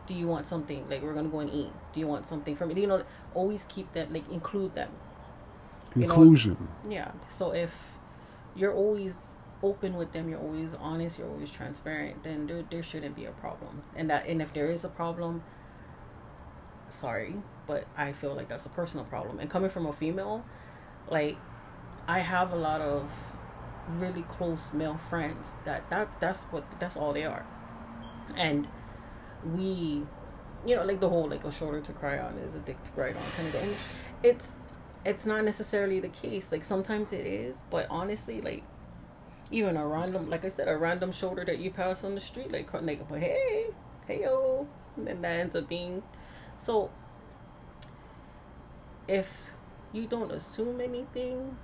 do you want something? Like we're gonna go and eat. Do you want something from me? You know, always keep that, like include them. Inclusion. You know? Yeah. So if you're always open with them, you're always honest, you're always transparent, then there there shouldn't be a problem. And that, and if there is a problem, sorry, but I feel like that's a personal problem. And coming from a female, like I have a lot of really close male friends that, that that's what that's all they are, and we, you know, like the whole like a shoulder to cry on is a dick to ride on kind of thing. It's it's not necessarily the case. Like sometimes it is, but honestly, like even a random, like I said, a random shoulder that you pass on the street, like like hey hey yo, and then that ends up being so. If you don't assume anything,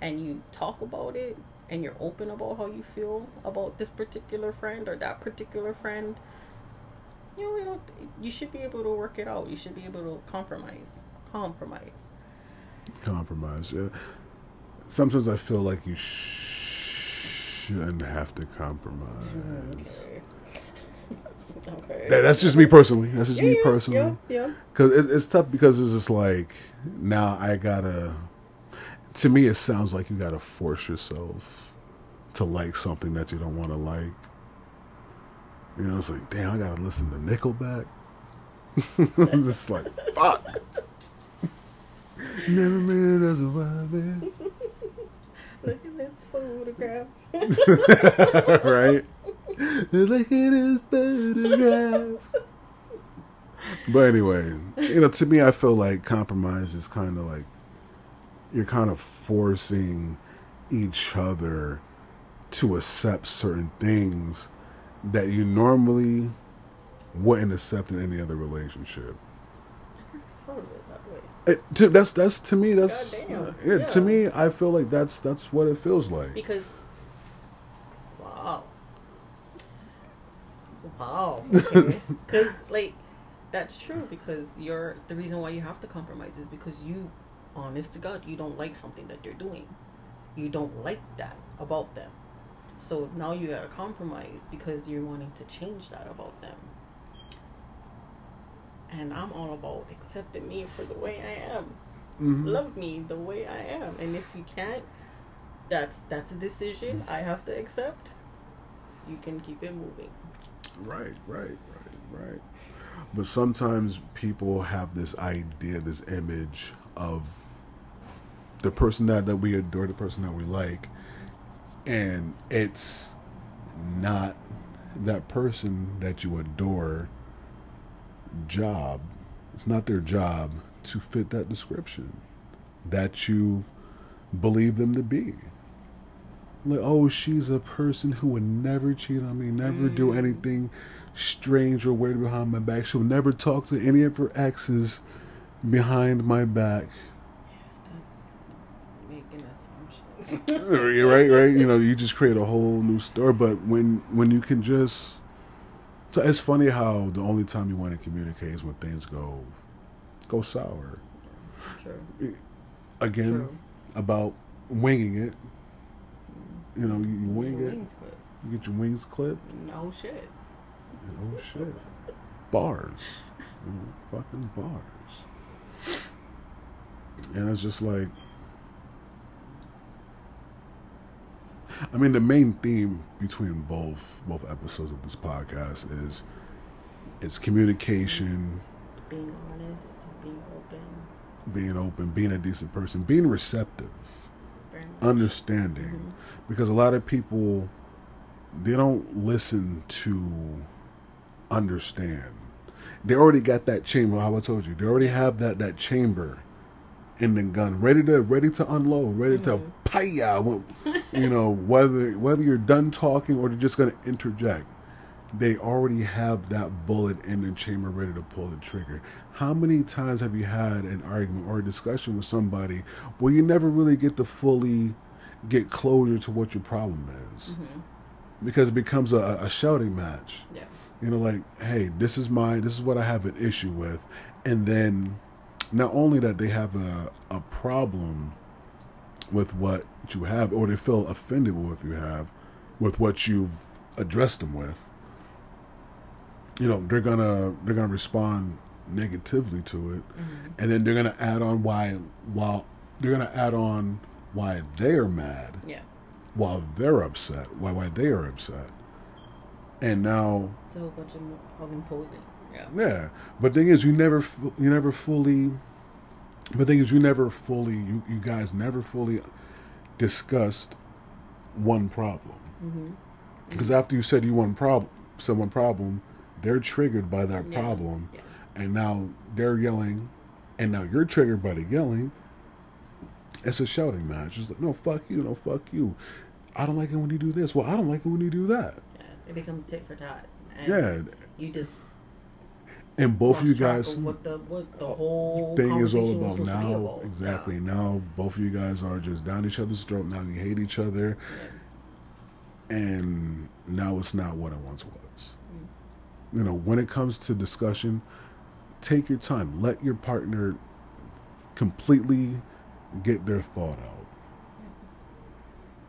and you talk about it, and you're open about how you feel about this particular friend or that particular friend, you know, you know, you should be able to work it out. You should be able to compromise. Compromise. Compromise, yeah. Sometimes I feel like you sh- shouldn't have to compromise. Okay. Okay. That, that's just me personally. That's just yeah, me personally. Yeah, yeah. Because it, it's tough because it's just like, now I gotta... To me, it sounds like you gotta force yourself to like something that you don't want to like. You know, it's like, damn, I gotta listen to Nickelback. I'm just like, fuck. Never made it as a vibe. Look at this photograph. Right? Look at this photograph. But anyway, you know, to me, I feel like compromise is kind of like, you're kind of forcing each other to accept certain things that you normally wouldn't accept in any other relationship. It, to, that's that's to me. That's uh, yeah, yeah. To me, I feel like that's that's what it feels like. Because wow, wow, because okay. Like that's true. Because you're the reason why you have to compromise is because you. Honest to God, you don't like something that they're doing. You don't like that about them. So now you gotta compromise because you're wanting to change that about them. And I'm all about accepting me for the way I am. Mm-hmm. Love me the way I am. And if you can't, that's that's a decision I have to accept. You can keep it moving. Right, right, right, right. But sometimes people have this idea, this image of the person that, that we adore, the person that we like, and it's not that person that you adore job. It's not their job to fit that description that you believe them to be. Like, oh, she's a person who would never cheat on me, never mm. do anything strange or weird behind my back. She'll never talk to any of her exes behind my back. Yeah, that's making assumptions. right, right. You know, you just create a whole new story. But when when you can just, so it's funny how the only time you want to communicate is when things go go sour. True. Again, True. About winging it. You know, you, you wing your it. Wings clipped. You get your wings clipped. No shit. Oh shit. Bars. You know, fucking bars. And it's just like, I mean, the main theme between both both episodes of this podcast is it's communication, being honest, being open, being open, being a decent person, being receptive, understanding, mm-hmm. because a lot of people, they don't listen to understand. They already got that chamber. How I told you, they already have that that chamber in the gun, ready to ready to unload, ready mm-hmm. to paya. You know, whether whether you're done talking or they're just gonna interject, they already have that bullet in the chamber, ready to pull the trigger. How many times have you had an argument or a discussion with somebody where you never really get to fully get closure to what your problem is, mm-hmm. because it becomes a, a shouting match. Yeah. You know, like, hey, this is my, this is what I have an issue with, and then not only that they have a, a problem with what you have, or they feel offended with what you have, with what you've addressed them with, you know, they're gonna they're gonna respond negatively to it, mm-hmm. and then they're gonna add on why while they're gonna add on why they're mad, yeah, while they're upset, why why they are upset, and now it's a whole bunch of imposing, yeah, yeah. But thing is, you never you never fully. But thing is, you never fully you, you guys never fully discussed one problem. Mm-hmm. Because after you said you one problem, said one problem, they're triggered by that yeah. problem, yeah. and now they're yelling, and now you're triggered by the yelling. It's a shouting match. It's like, no, fuck you, no, fuck you. I don't like it when you do this. Well, I don't like it when you do that. Yeah, it becomes tit for tat. And yeah, you just and both of you guys. Of what the what the whole thing is all about now? About. Exactly. Yeah. Now both of you guys are just down each other's throat. Now you hate each other. Yeah. And now it's not what it once was. Mm. You know, when it comes to discussion, take your time. Let your partner completely get their thought out.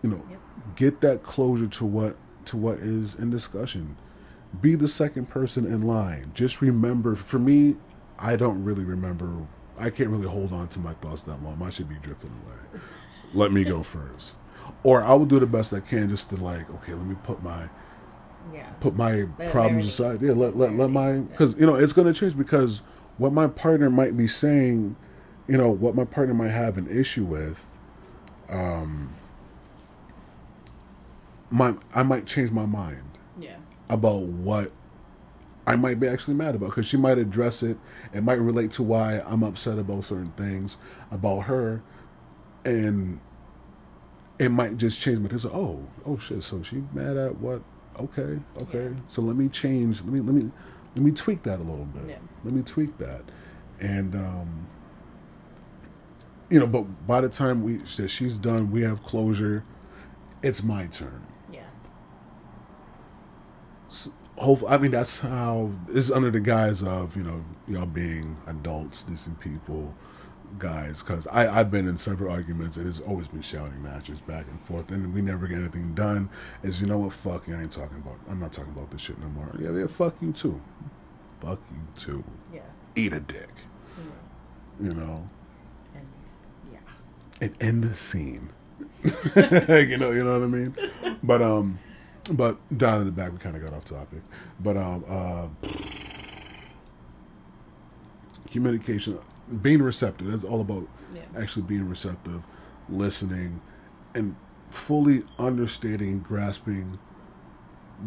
You know, yep. get that closure to what to what is in discussion. Be the second person in line. Just remember, for me, I don't really remember. I can't really hold on to my thoughts that long. I should be drifting away. Let me go first. Or I will do the best I can just to like, okay, let me put my yeah. put my let problems aside. Yeah, let let, let my... Because, you know, it's going to change because what my partner might be saying, you know, what my partner might have an issue with, um, my I might change my mind yeah. about what I might be actually mad about. Because she might address it. It might relate to why I'm upset about certain things about her. And... it might just change my thoughts. Oh, oh shit! So she mad at what? Okay, okay. Yeah. So let me change. Let me let me let me tweak that a little bit. Yeah. Let me tweak that, and um, you know. But by the time we that she's done, we have closure. It's my turn. Yeah. So hopefully, I mean that's how it's under the guise of you know y'all being adults, decent people. Guys, because I I've been in several arguments and it's always been shouting matches back and forth, and we never get anything done. Is you know what? Fuck you! I ain't talking about. I'm not talking about this shit no more. Yeah, yeah. Fuck you too. Fuck you too. Yeah. Eat a dick. Yeah. You know. And yeah. And end the scene. you know, you know what I mean. But um, but down in the back we kind of got off topic. But um uh, communication. Being receptive. That's all about yeah. actually being receptive, listening, and fully understanding, grasping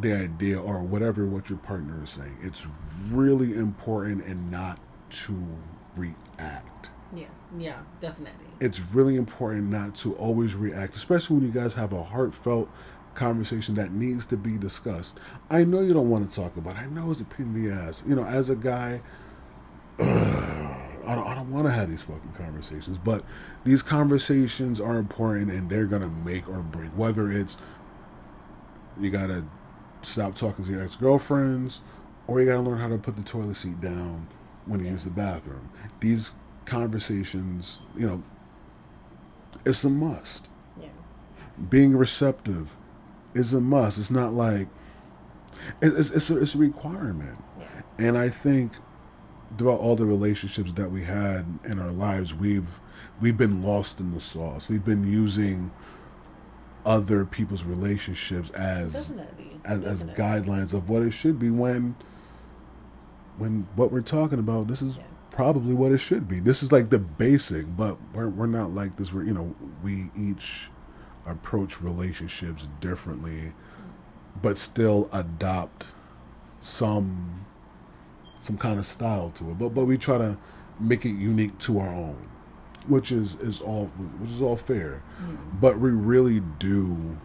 the idea or whatever what your partner is saying. It's really important and not to react. Yeah, yeah, definitely. It's really important not to always react, especially when you guys have a heartfelt conversation that needs to be discussed. I know you don't want to talk about it. I know it's a pain in the ass. You know, as a guy... Ugh, I don't, I don't want to have these fucking conversations, but these conversations are important and they're going to make or break. Whether it's you got to stop talking to your ex-girlfriends or you got to learn how to put the toilet seat down when you yeah. use the bathroom. These conversations, you know, it's a must. Yeah. Being receptive is a must. It's not like, it's, it's, a, it's a requirement. Yeah. And I think... throughout all the relationships that we had in our lives, we've we've been lost in the sauce. We've been using other people's relationships as Definitely. as, as Definitely. guidelines of what it should be. When when what we're talking about, this is yeah. probably what it should be. This is like the basic, but we're we're not like this. We're you know we each approach relationships differently, but still adopt some. some kind of style to it, but but we try to make it unique to our own, which is is all which is all fair, mm-hmm. but we really do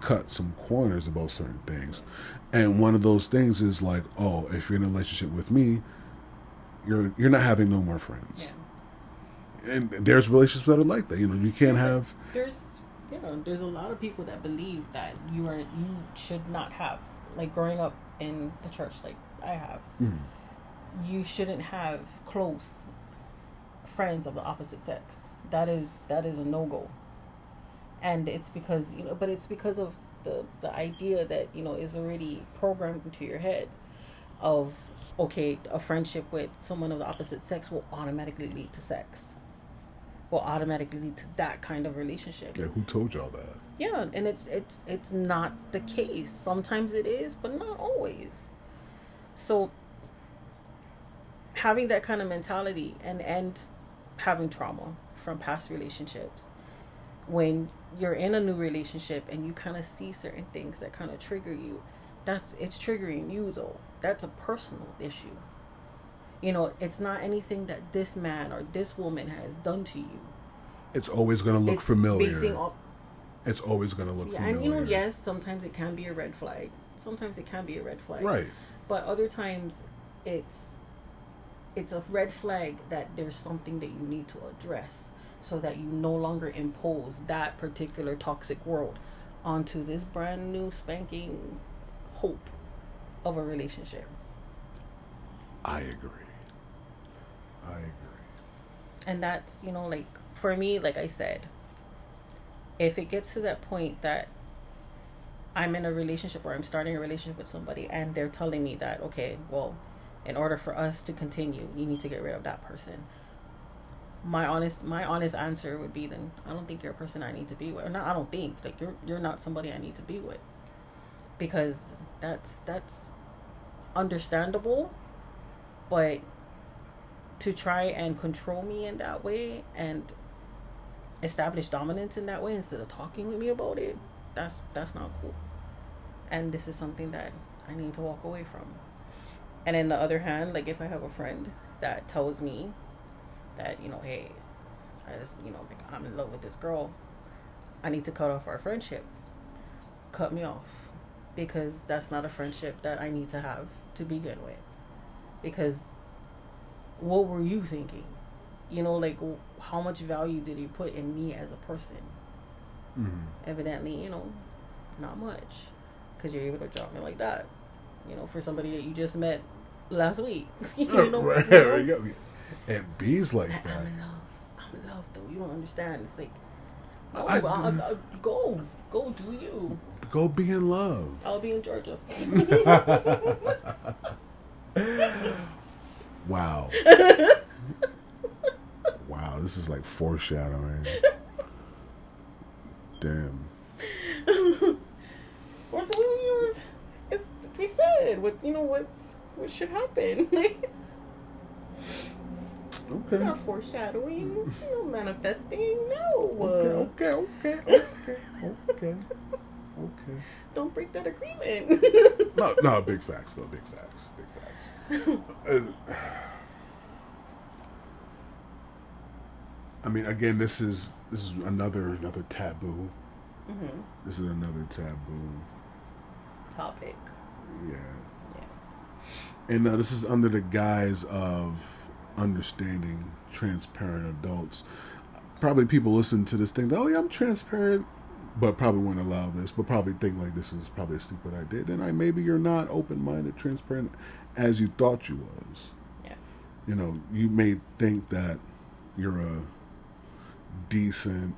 cut some corners about certain things, and one of those things is like, oh, if you're in a relationship with me, you're you're not having no more friends, yeah. and there's relationships that are like that, you know, you can't have there's yeah there's a lot of people that believe that you are you should not have like growing up in the church like I have. Mm-hmm. You shouldn't have close friends of the opposite sex. That is that is a no-go. And it's because, you know, but it's because of the, the idea that, you know, is already programmed into your head of, okay, a friendship with someone of the opposite sex will automatically lead to sex. Will automatically lead to that kind of relationship. Yeah, who told y'all that? Yeah, and it's it's it's not the case. Sometimes it is, but not always. So having that kind of mentality and, and having trauma from past relationships, when you're in a new relationship and you kind of see certain things that kind of trigger you, that's it's triggering you though. That's a personal issue. You know, it's not anything that this man or this woman has done to you. It's always going to look it's familiar. Off... It's always going to look yeah, familiar. And, you know, yes, sometimes it can be a red flag. Sometimes it can be a red flag. Right. But other times, it's it's a red flag that there's something that you need to address so that you no longer impose that particular toxic world onto this brand new spanking hope of a relationship. I agree. I agree. And that's, you know, like, for me, like I said, if it gets to that point that I'm in a relationship or I'm starting a relationship with somebody and they're telling me that, okay, well, in order for us to continue, you need to get rid of that person. My honest, my honest answer would be, then I don't think you're a person I need to be with. Or not, I don't think, like, you're you're not somebody I need to be with, because that's that's understandable, but to try and control me in that way and establish dominance in that way instead of talking with me about it, that's that's not cool. And this is something that I need to walk away from. And on the other hand, like, if I have a friend that tells me that, you know, hey, I just, you know, like, I'm in love with this girl, I need to cut off our friendship. Cut me off, because that's not a friendship that I need to have to begin with. Because what were you thinking? You know, like, how much value did you put in me as a person? Mm-hmm. Evidently, you know, not much, because you're able to drop me like that. You know, for somebody that you just met last week. You know, right? You know? You got me. And B's like that. I'm in love. I'm in love, though. You don't understand. It's like, oh, I, I, I, I, go, go, do you? Go be in love. I'll be in Georgia. Wow. Wow, this is like foreshadowing. Damn. What's we use? It's we said what you know what what should happen. Okay. It's not foreshadowing. It's no manifesting. No. Okay, okay, okay, okay, okay, okay. Don't break that agreement. no, no, big facts, though. Big facts, big facts. I mean, again, this is this is another another taboo. Mm-hmm. This is another taboo topic. Yeah. Yeah. And uh, this is under the guise of understanding transparent adults. Probably people listen to this thing, oh yeah, I'm transparent, but probably wouldn't allow this, but probably think like this is probably a stupid idea. Then I maybe you're not open-minded, transparent as you thought you was. Yeah. You know, you may think that you're a decent,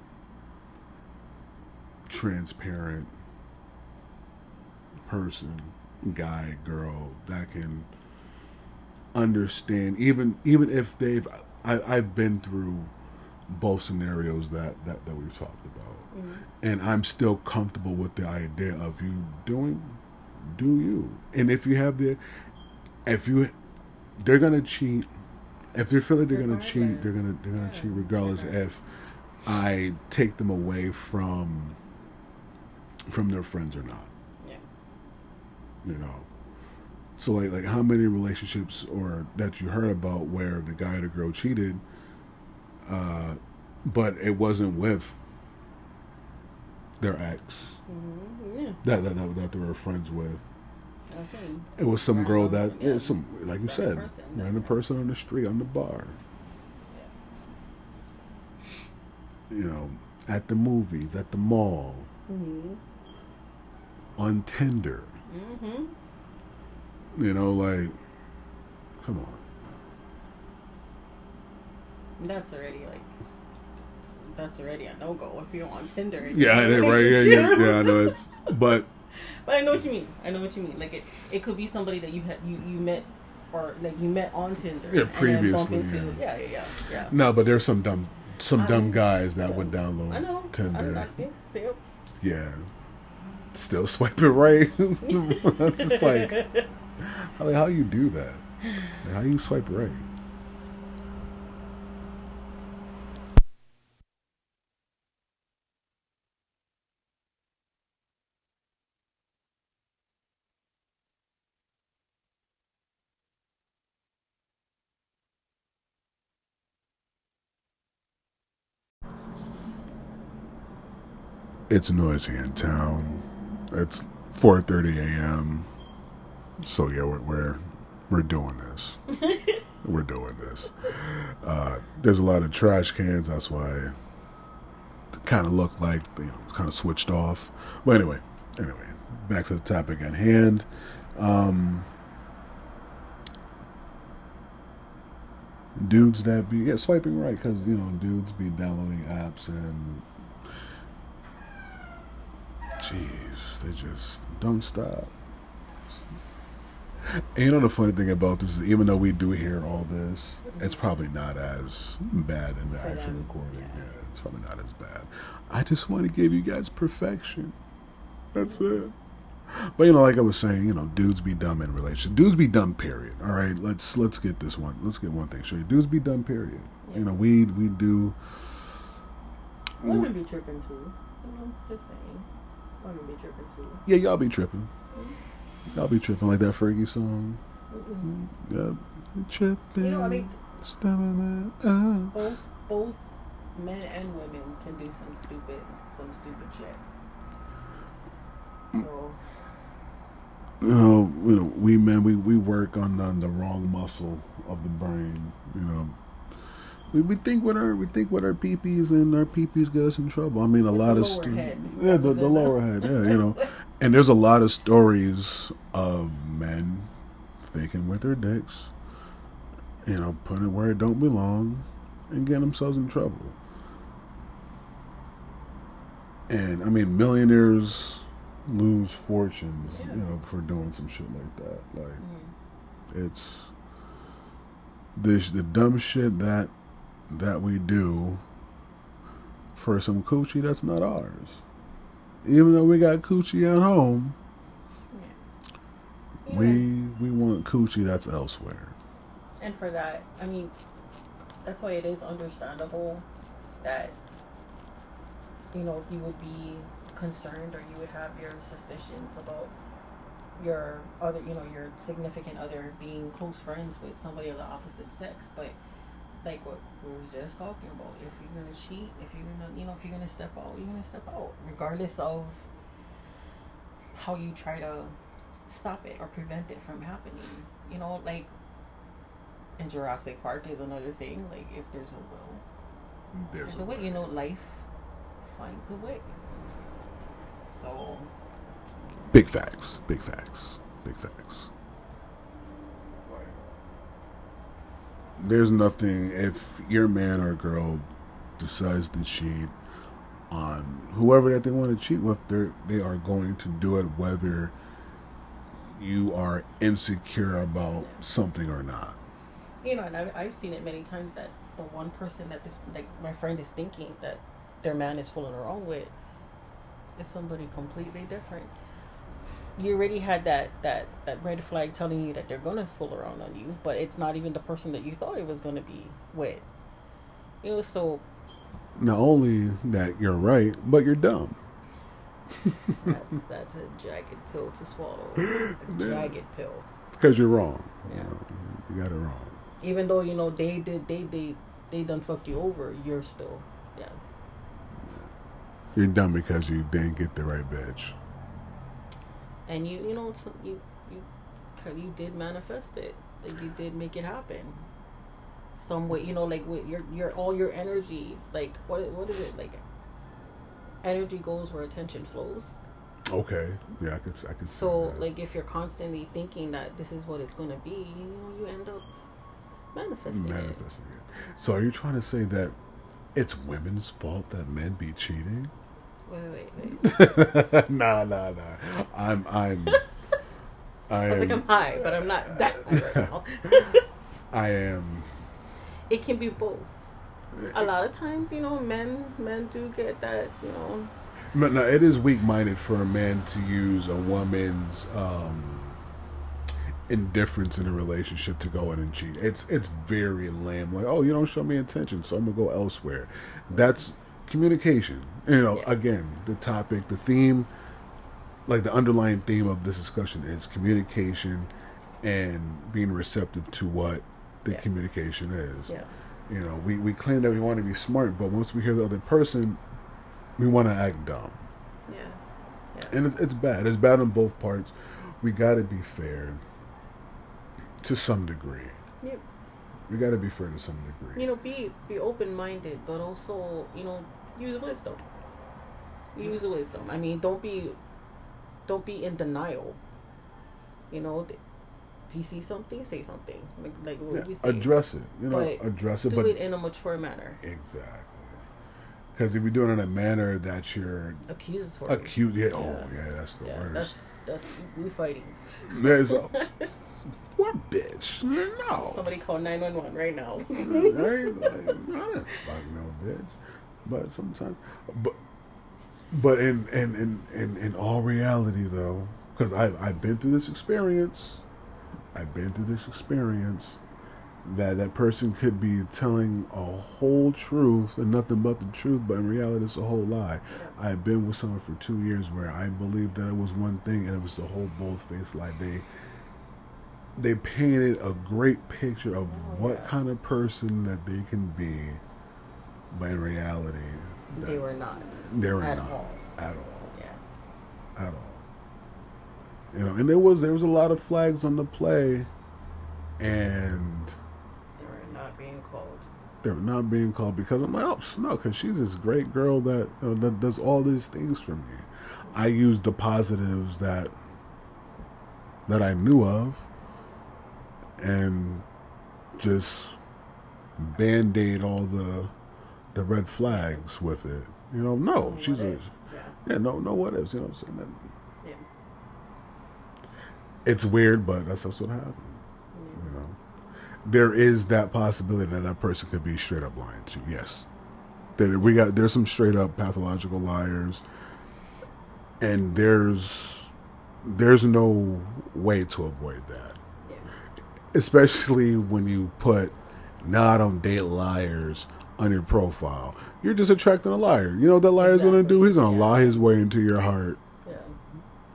transparent person, guy, girl, that can understand, even even if they've I, I've been through both scenarios that, that, that we've talked about. Mm-hmm. And I'm still comfortable with the idea of you doing do you. And if you have the if you they're gonna cheat. If they're feeling they're regardless. gonna cheat, they're gonna they're gonna yeah. cheat regardless, regardless if I take them away from from their friends or not. Yeah. You know. So like like how many relationships or that you heard about where the guy or the girl cheated, uh, but it wasn't with their ex. Mm-hmm. Yeah. That, that that that they were friends with. It was some random girl that yeah, some like you random said, person, random yeah. person on the street on the bar. Yeah. You know, at the movies, at the mall, mm-hmm. on Tinder. Mm-hmm. You know, like, come on. that's already like that's already a no go if you're on Tinder. And yeah, you're right. Yeah, yeah, yeah. I know it's but. But I know what you mean. I know what you mean. Like it, it could be somebody that you had you, you met or like you met on Tinder. Yeah, previously. And into, yeah. yeah, yeah, yeah, yeah. No, but there's some dumb some I dumb mean, guys that yeah. would download I know. Tinder. I know. I know. I know. Yeah. Still swiping right. I'm just like, I mean, how you do that? Like, how you swipe right? It's noisy in town. It's four thirty a.m. So yeah, we're we're, we're doing this. We're doing this. Uh, there's a lot of trash cans. That's why it kind of looked like, you know, kind of switched off. But anyway, anyway, back to the topic at hand. Um, dudes that be yeah, swiping right because, you know, dudes be downloading apps and. Jeez, they just don't stop. And you know the funny thing about this is, even though we do hear all this, it's probably not as bad in the actual recording. Yeah. yeah, it's probably not as bad. I just want to give you guys perfection. That's it. But you know, like I was saying, you know, dudes be dumb in relationships. Dudes be dumb, period. All right, let's let's get this one. Let's get one thing straight. Dudes be dumb, period. Yeah. You know, we we do. Women be tripping too. You know, just saying. I'm gonna be tripping too. Yeah, y'all be tripping. Mm-hmm. Y'all be tripping like that Fergie song. Mm-hmm. Y'all be tripping. You know, I mean, uh. both both men and women can do some stupid some stupid shit. So you know, you know, we men we, we work on, on the wrong muscle of the brain. You know, we we think with our we think with our peepees and our peepees get us in trouble. I mean, a lot of stu- yeah, the, the lower head, yeah, you know. And there's a lot of stories of men thinking with their dicks, you know, putting it where it don't belong, and getting themselves in trouble. And I mean, millionaires lose fortunes, yeah. you know, for doing some shit like that. Like, yeah. it's this the dumb shit that. that we do for some coochie that's not ours, even though we got coochie at home. Yeah. we we want coochie that's elsewhere. And for that, I mean, that's why it is understandable that, you know, if you would be concerned or you would have your suspicions about your other, you know, your significant other being close friends with somebody of the opposite sex. But like what we were just talking about, if you're gonna cheat, if you're gonna, you know, if you're gonna step out, you're gonna step out, regardless of how you try to stop it or prevent it from happening. You know, like in Jurassic Park is another thing. Like if there's a will, there's, there's a way. way. You know, life finds a way. So big facts, big facts, big facts. There's nothing, if your man or girl decides to cheat on whoever that they want to cheat with, they're, they are going to do it whether you are insecure about something or not. You know, and I've, I've seen it many times that the one person that this, like my friend is thinking that their man is fooling around with is somebody completely different. You already had that, that, that red flag telling you that they're going to fool around on you, but it's not even the person that you thought it was going to be with. You know, so... Not only that you're right, but you're dumb. That's, that's a jagged pill to swallow. A yeah. jagged pill. Because you're wrong. Yeah. You know, you got it wrong. Even though, you know, they did, they, they, they done fucked you over, you're still, yeah. You're dumb because you didn't get the right bitch. And you, you know, you, you, you did manifest it. Like you did make it happen. Some way, you know, like with your, your, all your energy. Like what, what is it? Like energy goes where attention flows. Okay. Yeah, I could, I could. So, see that. Like, if you're constantly thinking that this is what it's gonna be, you know, you end up Manifesting. Manifesting it. it. So are you trying to say that it's women's fault that men be cheating? Wait, wait, wait. nah, nah, nah. I'm, I'm... I, I was am, like, I'm high, but I'm not that high right now. I am... It can be both. A lot of times, you know, men men do get that, you know... No, no, it is weak-minded for a man to use a woman's um, indifference in a relationship to go in and cheat. It's it's very lame. Like, oh, you don't show me attention, so I'm going to go elsewhere. That's communication. You know, yeah. Again, the topic, the theme, like the underlying theme of this discussion is communication and being receptive to what the yeah. communication is. Yeah. You know, we, we claim that we want to be smart, but once we hear the other person... We want to act dumb. Yeah. yeah. And it's, it's bad. It's bad on both parts. We got to be fair to some degree. Yep. We got to be fair to some degree. You know, be be open-minded, but also, you know, use wisdom. Use wisdom. I mean, don't be don't be in denial. You know, if you see something, say something. Like, like what yeah, we say. Address it. You know, but address it. Do but it in a mature manner. Exactly. Because if you're doing it in a manner that you're... Accusatory. Accu- yeah. Oh, yeah, that's the yeah, worst. That's, that's... We're fighting. There's a... What bitch? No. Somebody call nine one one right now. Right? Like, I don't fuck no bitch. But sometimes... But but in, in, in, in, in all reality, though, because I've, I've been through this experience. I've been through this experience... That that person could be telling a whole truth and nothing but the truth, but in reality, it's a whole lie. Yeah. I've been with someone for two years where I believed that it was one thing, and it was the whole bold-faced lie. They they painted a great picture of oh, what yeah. kind of person that they can be, but in reality, they were not. They were at not all. at all. Yeah, at all. You know, and there was there was a lot of flags on the play, and. Being called. They're not being called because I'm like, oh, no, because she's this great girl that, you know, that does all these things for me. I used the positives that that I knew of and just band-aid all the the red flags with it. You know, no, what she's a, yeah. yeah, no, no, what ifs, you know what I'm saying? That, yeah. It's weird, but that's, that's what happened. There is that possibility that that person could be straight up lying to you. Yes, that we got. There's some straight up pathological liars, and there's there's no way to avoid that. Yeah. Especially when you put "nah, I don't date liars" on your profile, you're just attracting a liar. You know what that liar's exactly. gonna do? He's gonna yeah. lie his way into your heart. Yeah.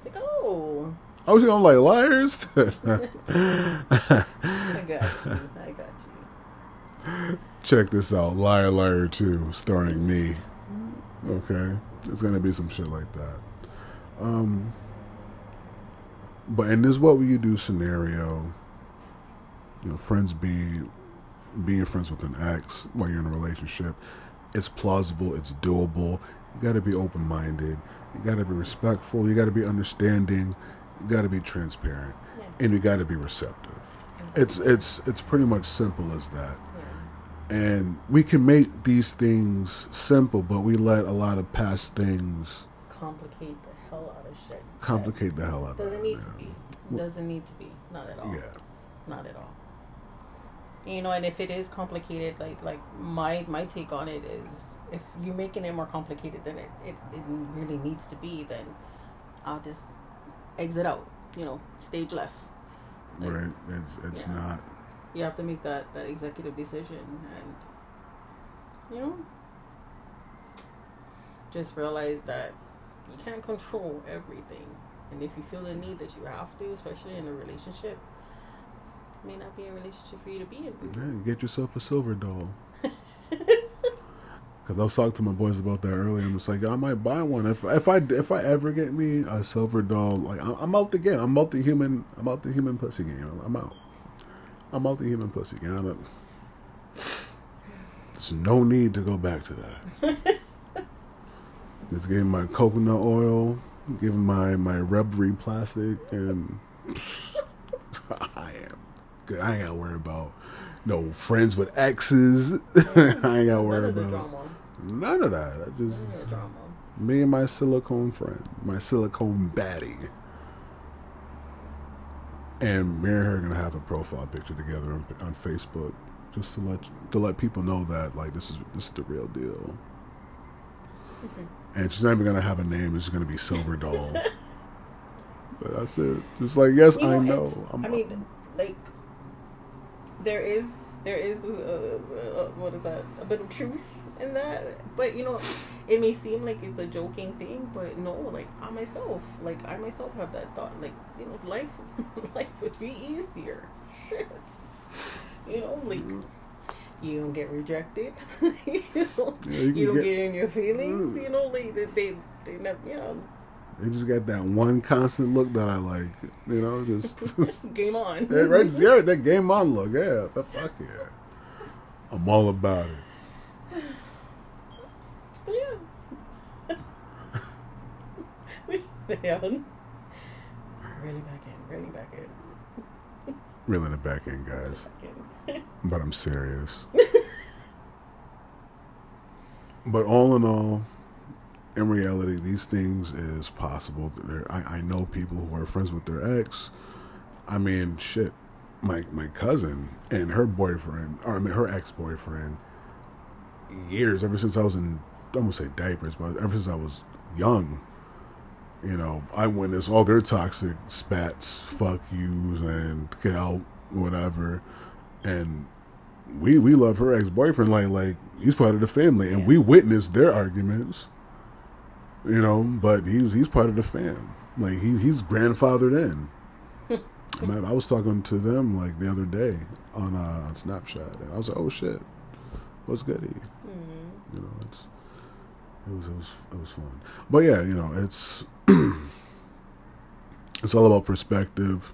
It's like, oh. I was gonna like liars. I got you. I got you. Check this out, Liar Liar two, starring me. Okay, it's gonna be some shit like that. Um, but in this "what will you do" scenario, you know, friends being being friends with an ex while you're in a relationship, it's plausible, it's doable. You gotta be open-minded. You gotta be respectful. You gotta be understanding. You gotta be transparent, yeah. and you gotta be receptive. Mm-hmm. It's it's it's pretty much simple as that. Yeah. And we can make these things simple, but we let a lot of past things complicate the hell out of shit. Complicate the hell out of shit. Doesn't need to be. Doesn't need to be. Not at all. Yeah. Not at all. You know, and if it is complicated, like like my my take on it is, if you're making it more complicated than it it, it really needs to be, then I'll just. Exit out, you know, stage left. Like, right, it's it's yeah. not. You have to make that, that executive decision, and you know, just realize that you can't control everything, and if you feel the need that you have to, especially in a relationship, it may not be a relationship for you to be in. Man, get yourself a silver doll. Because I was talking to my boys about that earlier. I'm just like, I might buy one. If if I, if I ever get me a silver doll, like, I'm out the game. I'm out the human, I'm out the human pussy game. I'm out. I'm out the human pussy game. I don't, there's no need to go back to that. Just gave my coconut oil, giving my, my rubbery plastic, and I am good. I ain't got to worry about no friends with exes. I ain't got to worry about drama. None of that. I just drama. Me and my silicone friend, my silicone baddie, and me and her are gonna have a profile picture together on, on Facebook, just to let to let people know that like this is this is the real deal. Okay. And she's not even gonna have a name. It's just gonna be Silver Doll. But that's it. Just like yes, you know, I know. I'm, I mean, like there is there is a, a, a, what is that? A bit of truth in that, but you know, it may seem like it's a joking thing, but no, like I myself, like I myself have that thought, like you know, life, life would be easier. Shit, you know, like you don't get rejected, you know, yeah, you, you don't get, get in your feelings, mm. you know, like they, they, they never, you know. They just got that one constant look that I like, you know, just, just game on. Yeah, right, yeah, that game on look, yeah, but fuck yeah, I'm all about it. Yeah. Yeah. Really back in, really back in. Reeling it back in, guys. Back in. But I'm serious. But all in all, in reality, these things is possible. There, I, I know people who are friends with their ex. I mean, shit. My my cousin and her boyfriend, or I mean, her ex boyfriend. Years, ever since I was in, I won't say diapers, but ever since I was young, you know, I witnessed all their toxic spats, fuck yous, and get out, whatever. And we we love her ex boyfriend like like he's part of the family, and yeah. we witnessed their arguments, you know. But he's he's part of the fam, like he he's grandfathered in. I, mean, I was talking to them like the other day on uh, on Snapchat, and I was like, oh shit. What's goody? Mm-hmm. You know, it's it was it was it was fun. But yeah, you know, it's it's all about perspective.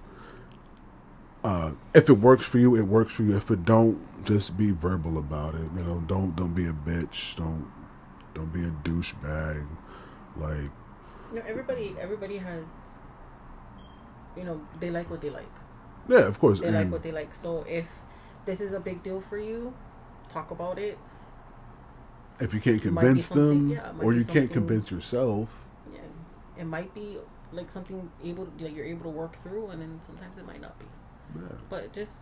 Uh, if it works for you, it works for you. If it don't, just be verbal about it. You know, don't don't be a bitch. Don't don't be a douchebag. Like you know, everybody everybody has you know they like what they like. Yeah, of course. They and like what they like. So if this is a big deal for you, talk about it. If you can't convince them, yeah, or you can't convince yourself, yeah, it might be like something able to, like you're able to work through, and then sometimes it might not be. Yeah. But just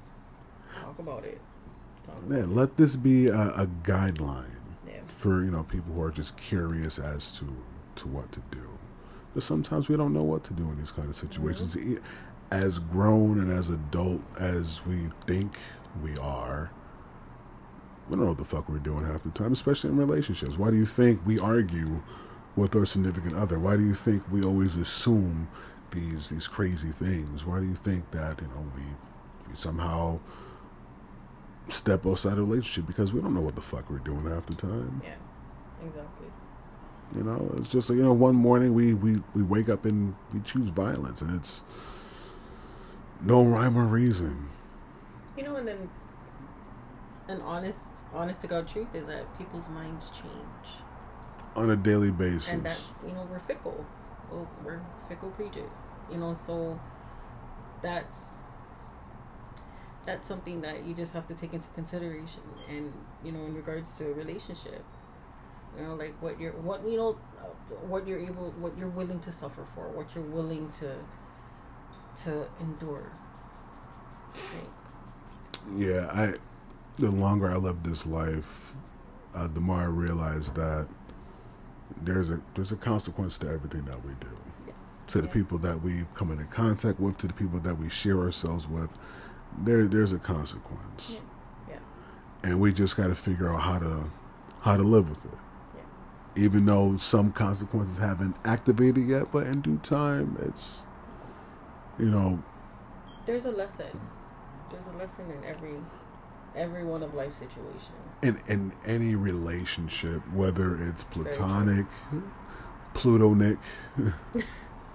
talk about it. Talk about yeah, it. Let this be a, a guideline yeah. for you know people who are just curious as to to what to do. Because sometimes we don't know what to do in these kind of situations. Mm-hmm. As grown and as adult as we think we are. We don't know what the fuck we're doing half the time, especially in relationships. Why do you think we argue with our significant other? Why do you think we always assume these these crazy things? Why do you think that, you know, we, we somehow step outside of a relationship? Because we don't know what the fuck we're doing half the time. Yeah, exactly. You know, it's just, you know, one morning we, we, we wake up and we choose violence, and it's no rhyme or reason. You know, and then an honest honest to God truth is that people's minds change on a daily basis, and that's you know we're fickle we're fickle creatures, you know so that's that's something that you just have to take into consideration. And you know in regards to a relationship, you know like what you're what you know what you're able what you're willing to suffer for, what you're willing to to endure. Like, yeah I the longer I live this life, uh, the more I realize that there's a there's a consequence to everything that we do. Yeah. To the yeah. people that we come into contact with, to the people that we share ourselves with, there there's a consequence. Yeah. Yeah. And we just got to figure out how to how to live with it. Yeah. Even though some consequences haven't activated yet, but in due time, it's you know. There's a lesson. There's a lesson in every. Every one of life situation. In in any relationship, whether it's platonic, plutonic, you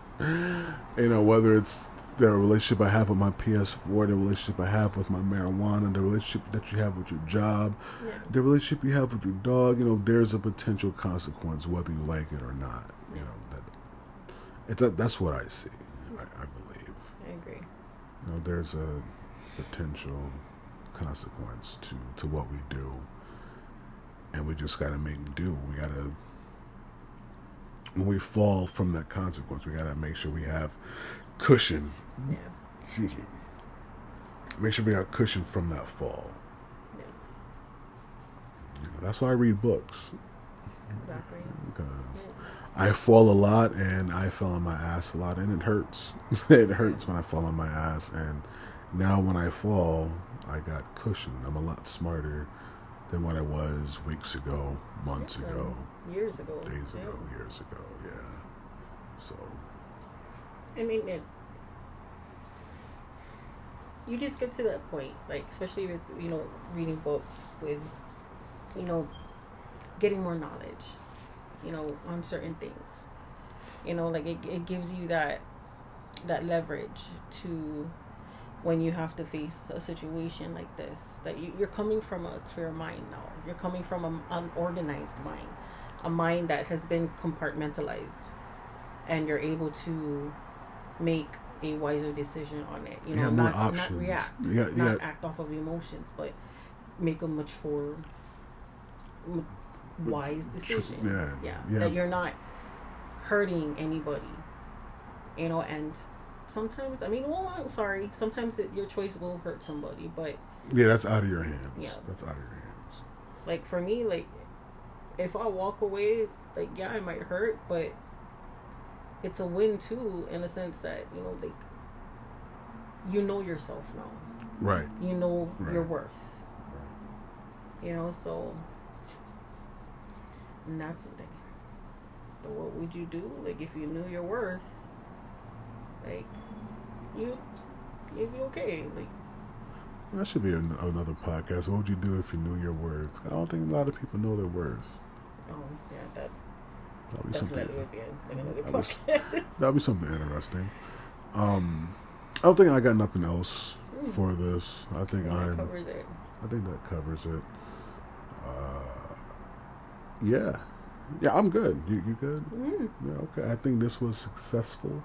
know, whether it's the relationship I have with my P S four, the relationship I have with my marijuana, the relationship that you have with your job, yeah. the relationship you have with your dog, you know, there's a potential consequence whether you like it or not. You know, that it's a, that's what I see. I, I believe. I agree. You know, there's a potential consequence to, to what we do. And we just got to make do. We got to, when we fall from that consequence, we got to make sure we have cushion. Yeah. Excuse me. Make sure we have cushion from that fall. Yeah. You know, that's why I read books. Exactly. Because yeah. I fall a lot, and I fell on my ass a lot, and it hurts. It hurts when I fall on my ass, and now when I fall, I got cushion. I'm a lot smarter than what I was weeks ago, months yeah. ago, years ago, days yeah. ago, years ago. Yeah. So. I mean, it, you just get to that point, like especially with you know reading books, with you know getting more knowledge, you know, on certain things. You know, like it, it gives you that that leverage to when you have to face a situation like this, that you, you're coming from a clear mind now. You're coming from an unorganized mind, a mind that has been compartmentalized, and you're able to make a wiser decision on it. You know, yeah, not, more options. Not react, yeah, yeah. not act off of emotions, but make a mature, ma- wise decision. Yeah, yeah, yeah, that you're not hurting anybody. You know, and sometimes, I mean, well, I'm sorry. Sometimes it, your choice will hurt somebody, but yeah, that's out of your hands. Yeah, that's out of your hands. Like for me, like if I walk away, like yeah, it might hurt, but it's a win too, in a sense that you know, like you know yourself now, right? You know right. your worth, right. You know. So, and that's the thing. So what would you do, like, if you knew your worth? Like, you, you'd be okay. Like, that should be an, another podcast. What would you do if you knew your words? I don't think a lot of people know their words. Oh yeah, that. That'd be something. Would be a, like another that'd, be, that'd be something interesting. Um, I don't think I got nothing else mm. for this. I think I. That covers it. I think that covers it. Uh, yeah, yeah, I'm good. You you good? Mm. Yeah, okay. I think this was successful.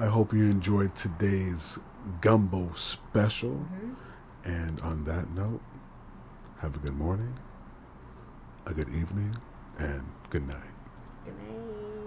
I hope you enjoyed today's gumbo special. Mm-hmm. And on that note, have a good morning, a good evening, and good night. Good night.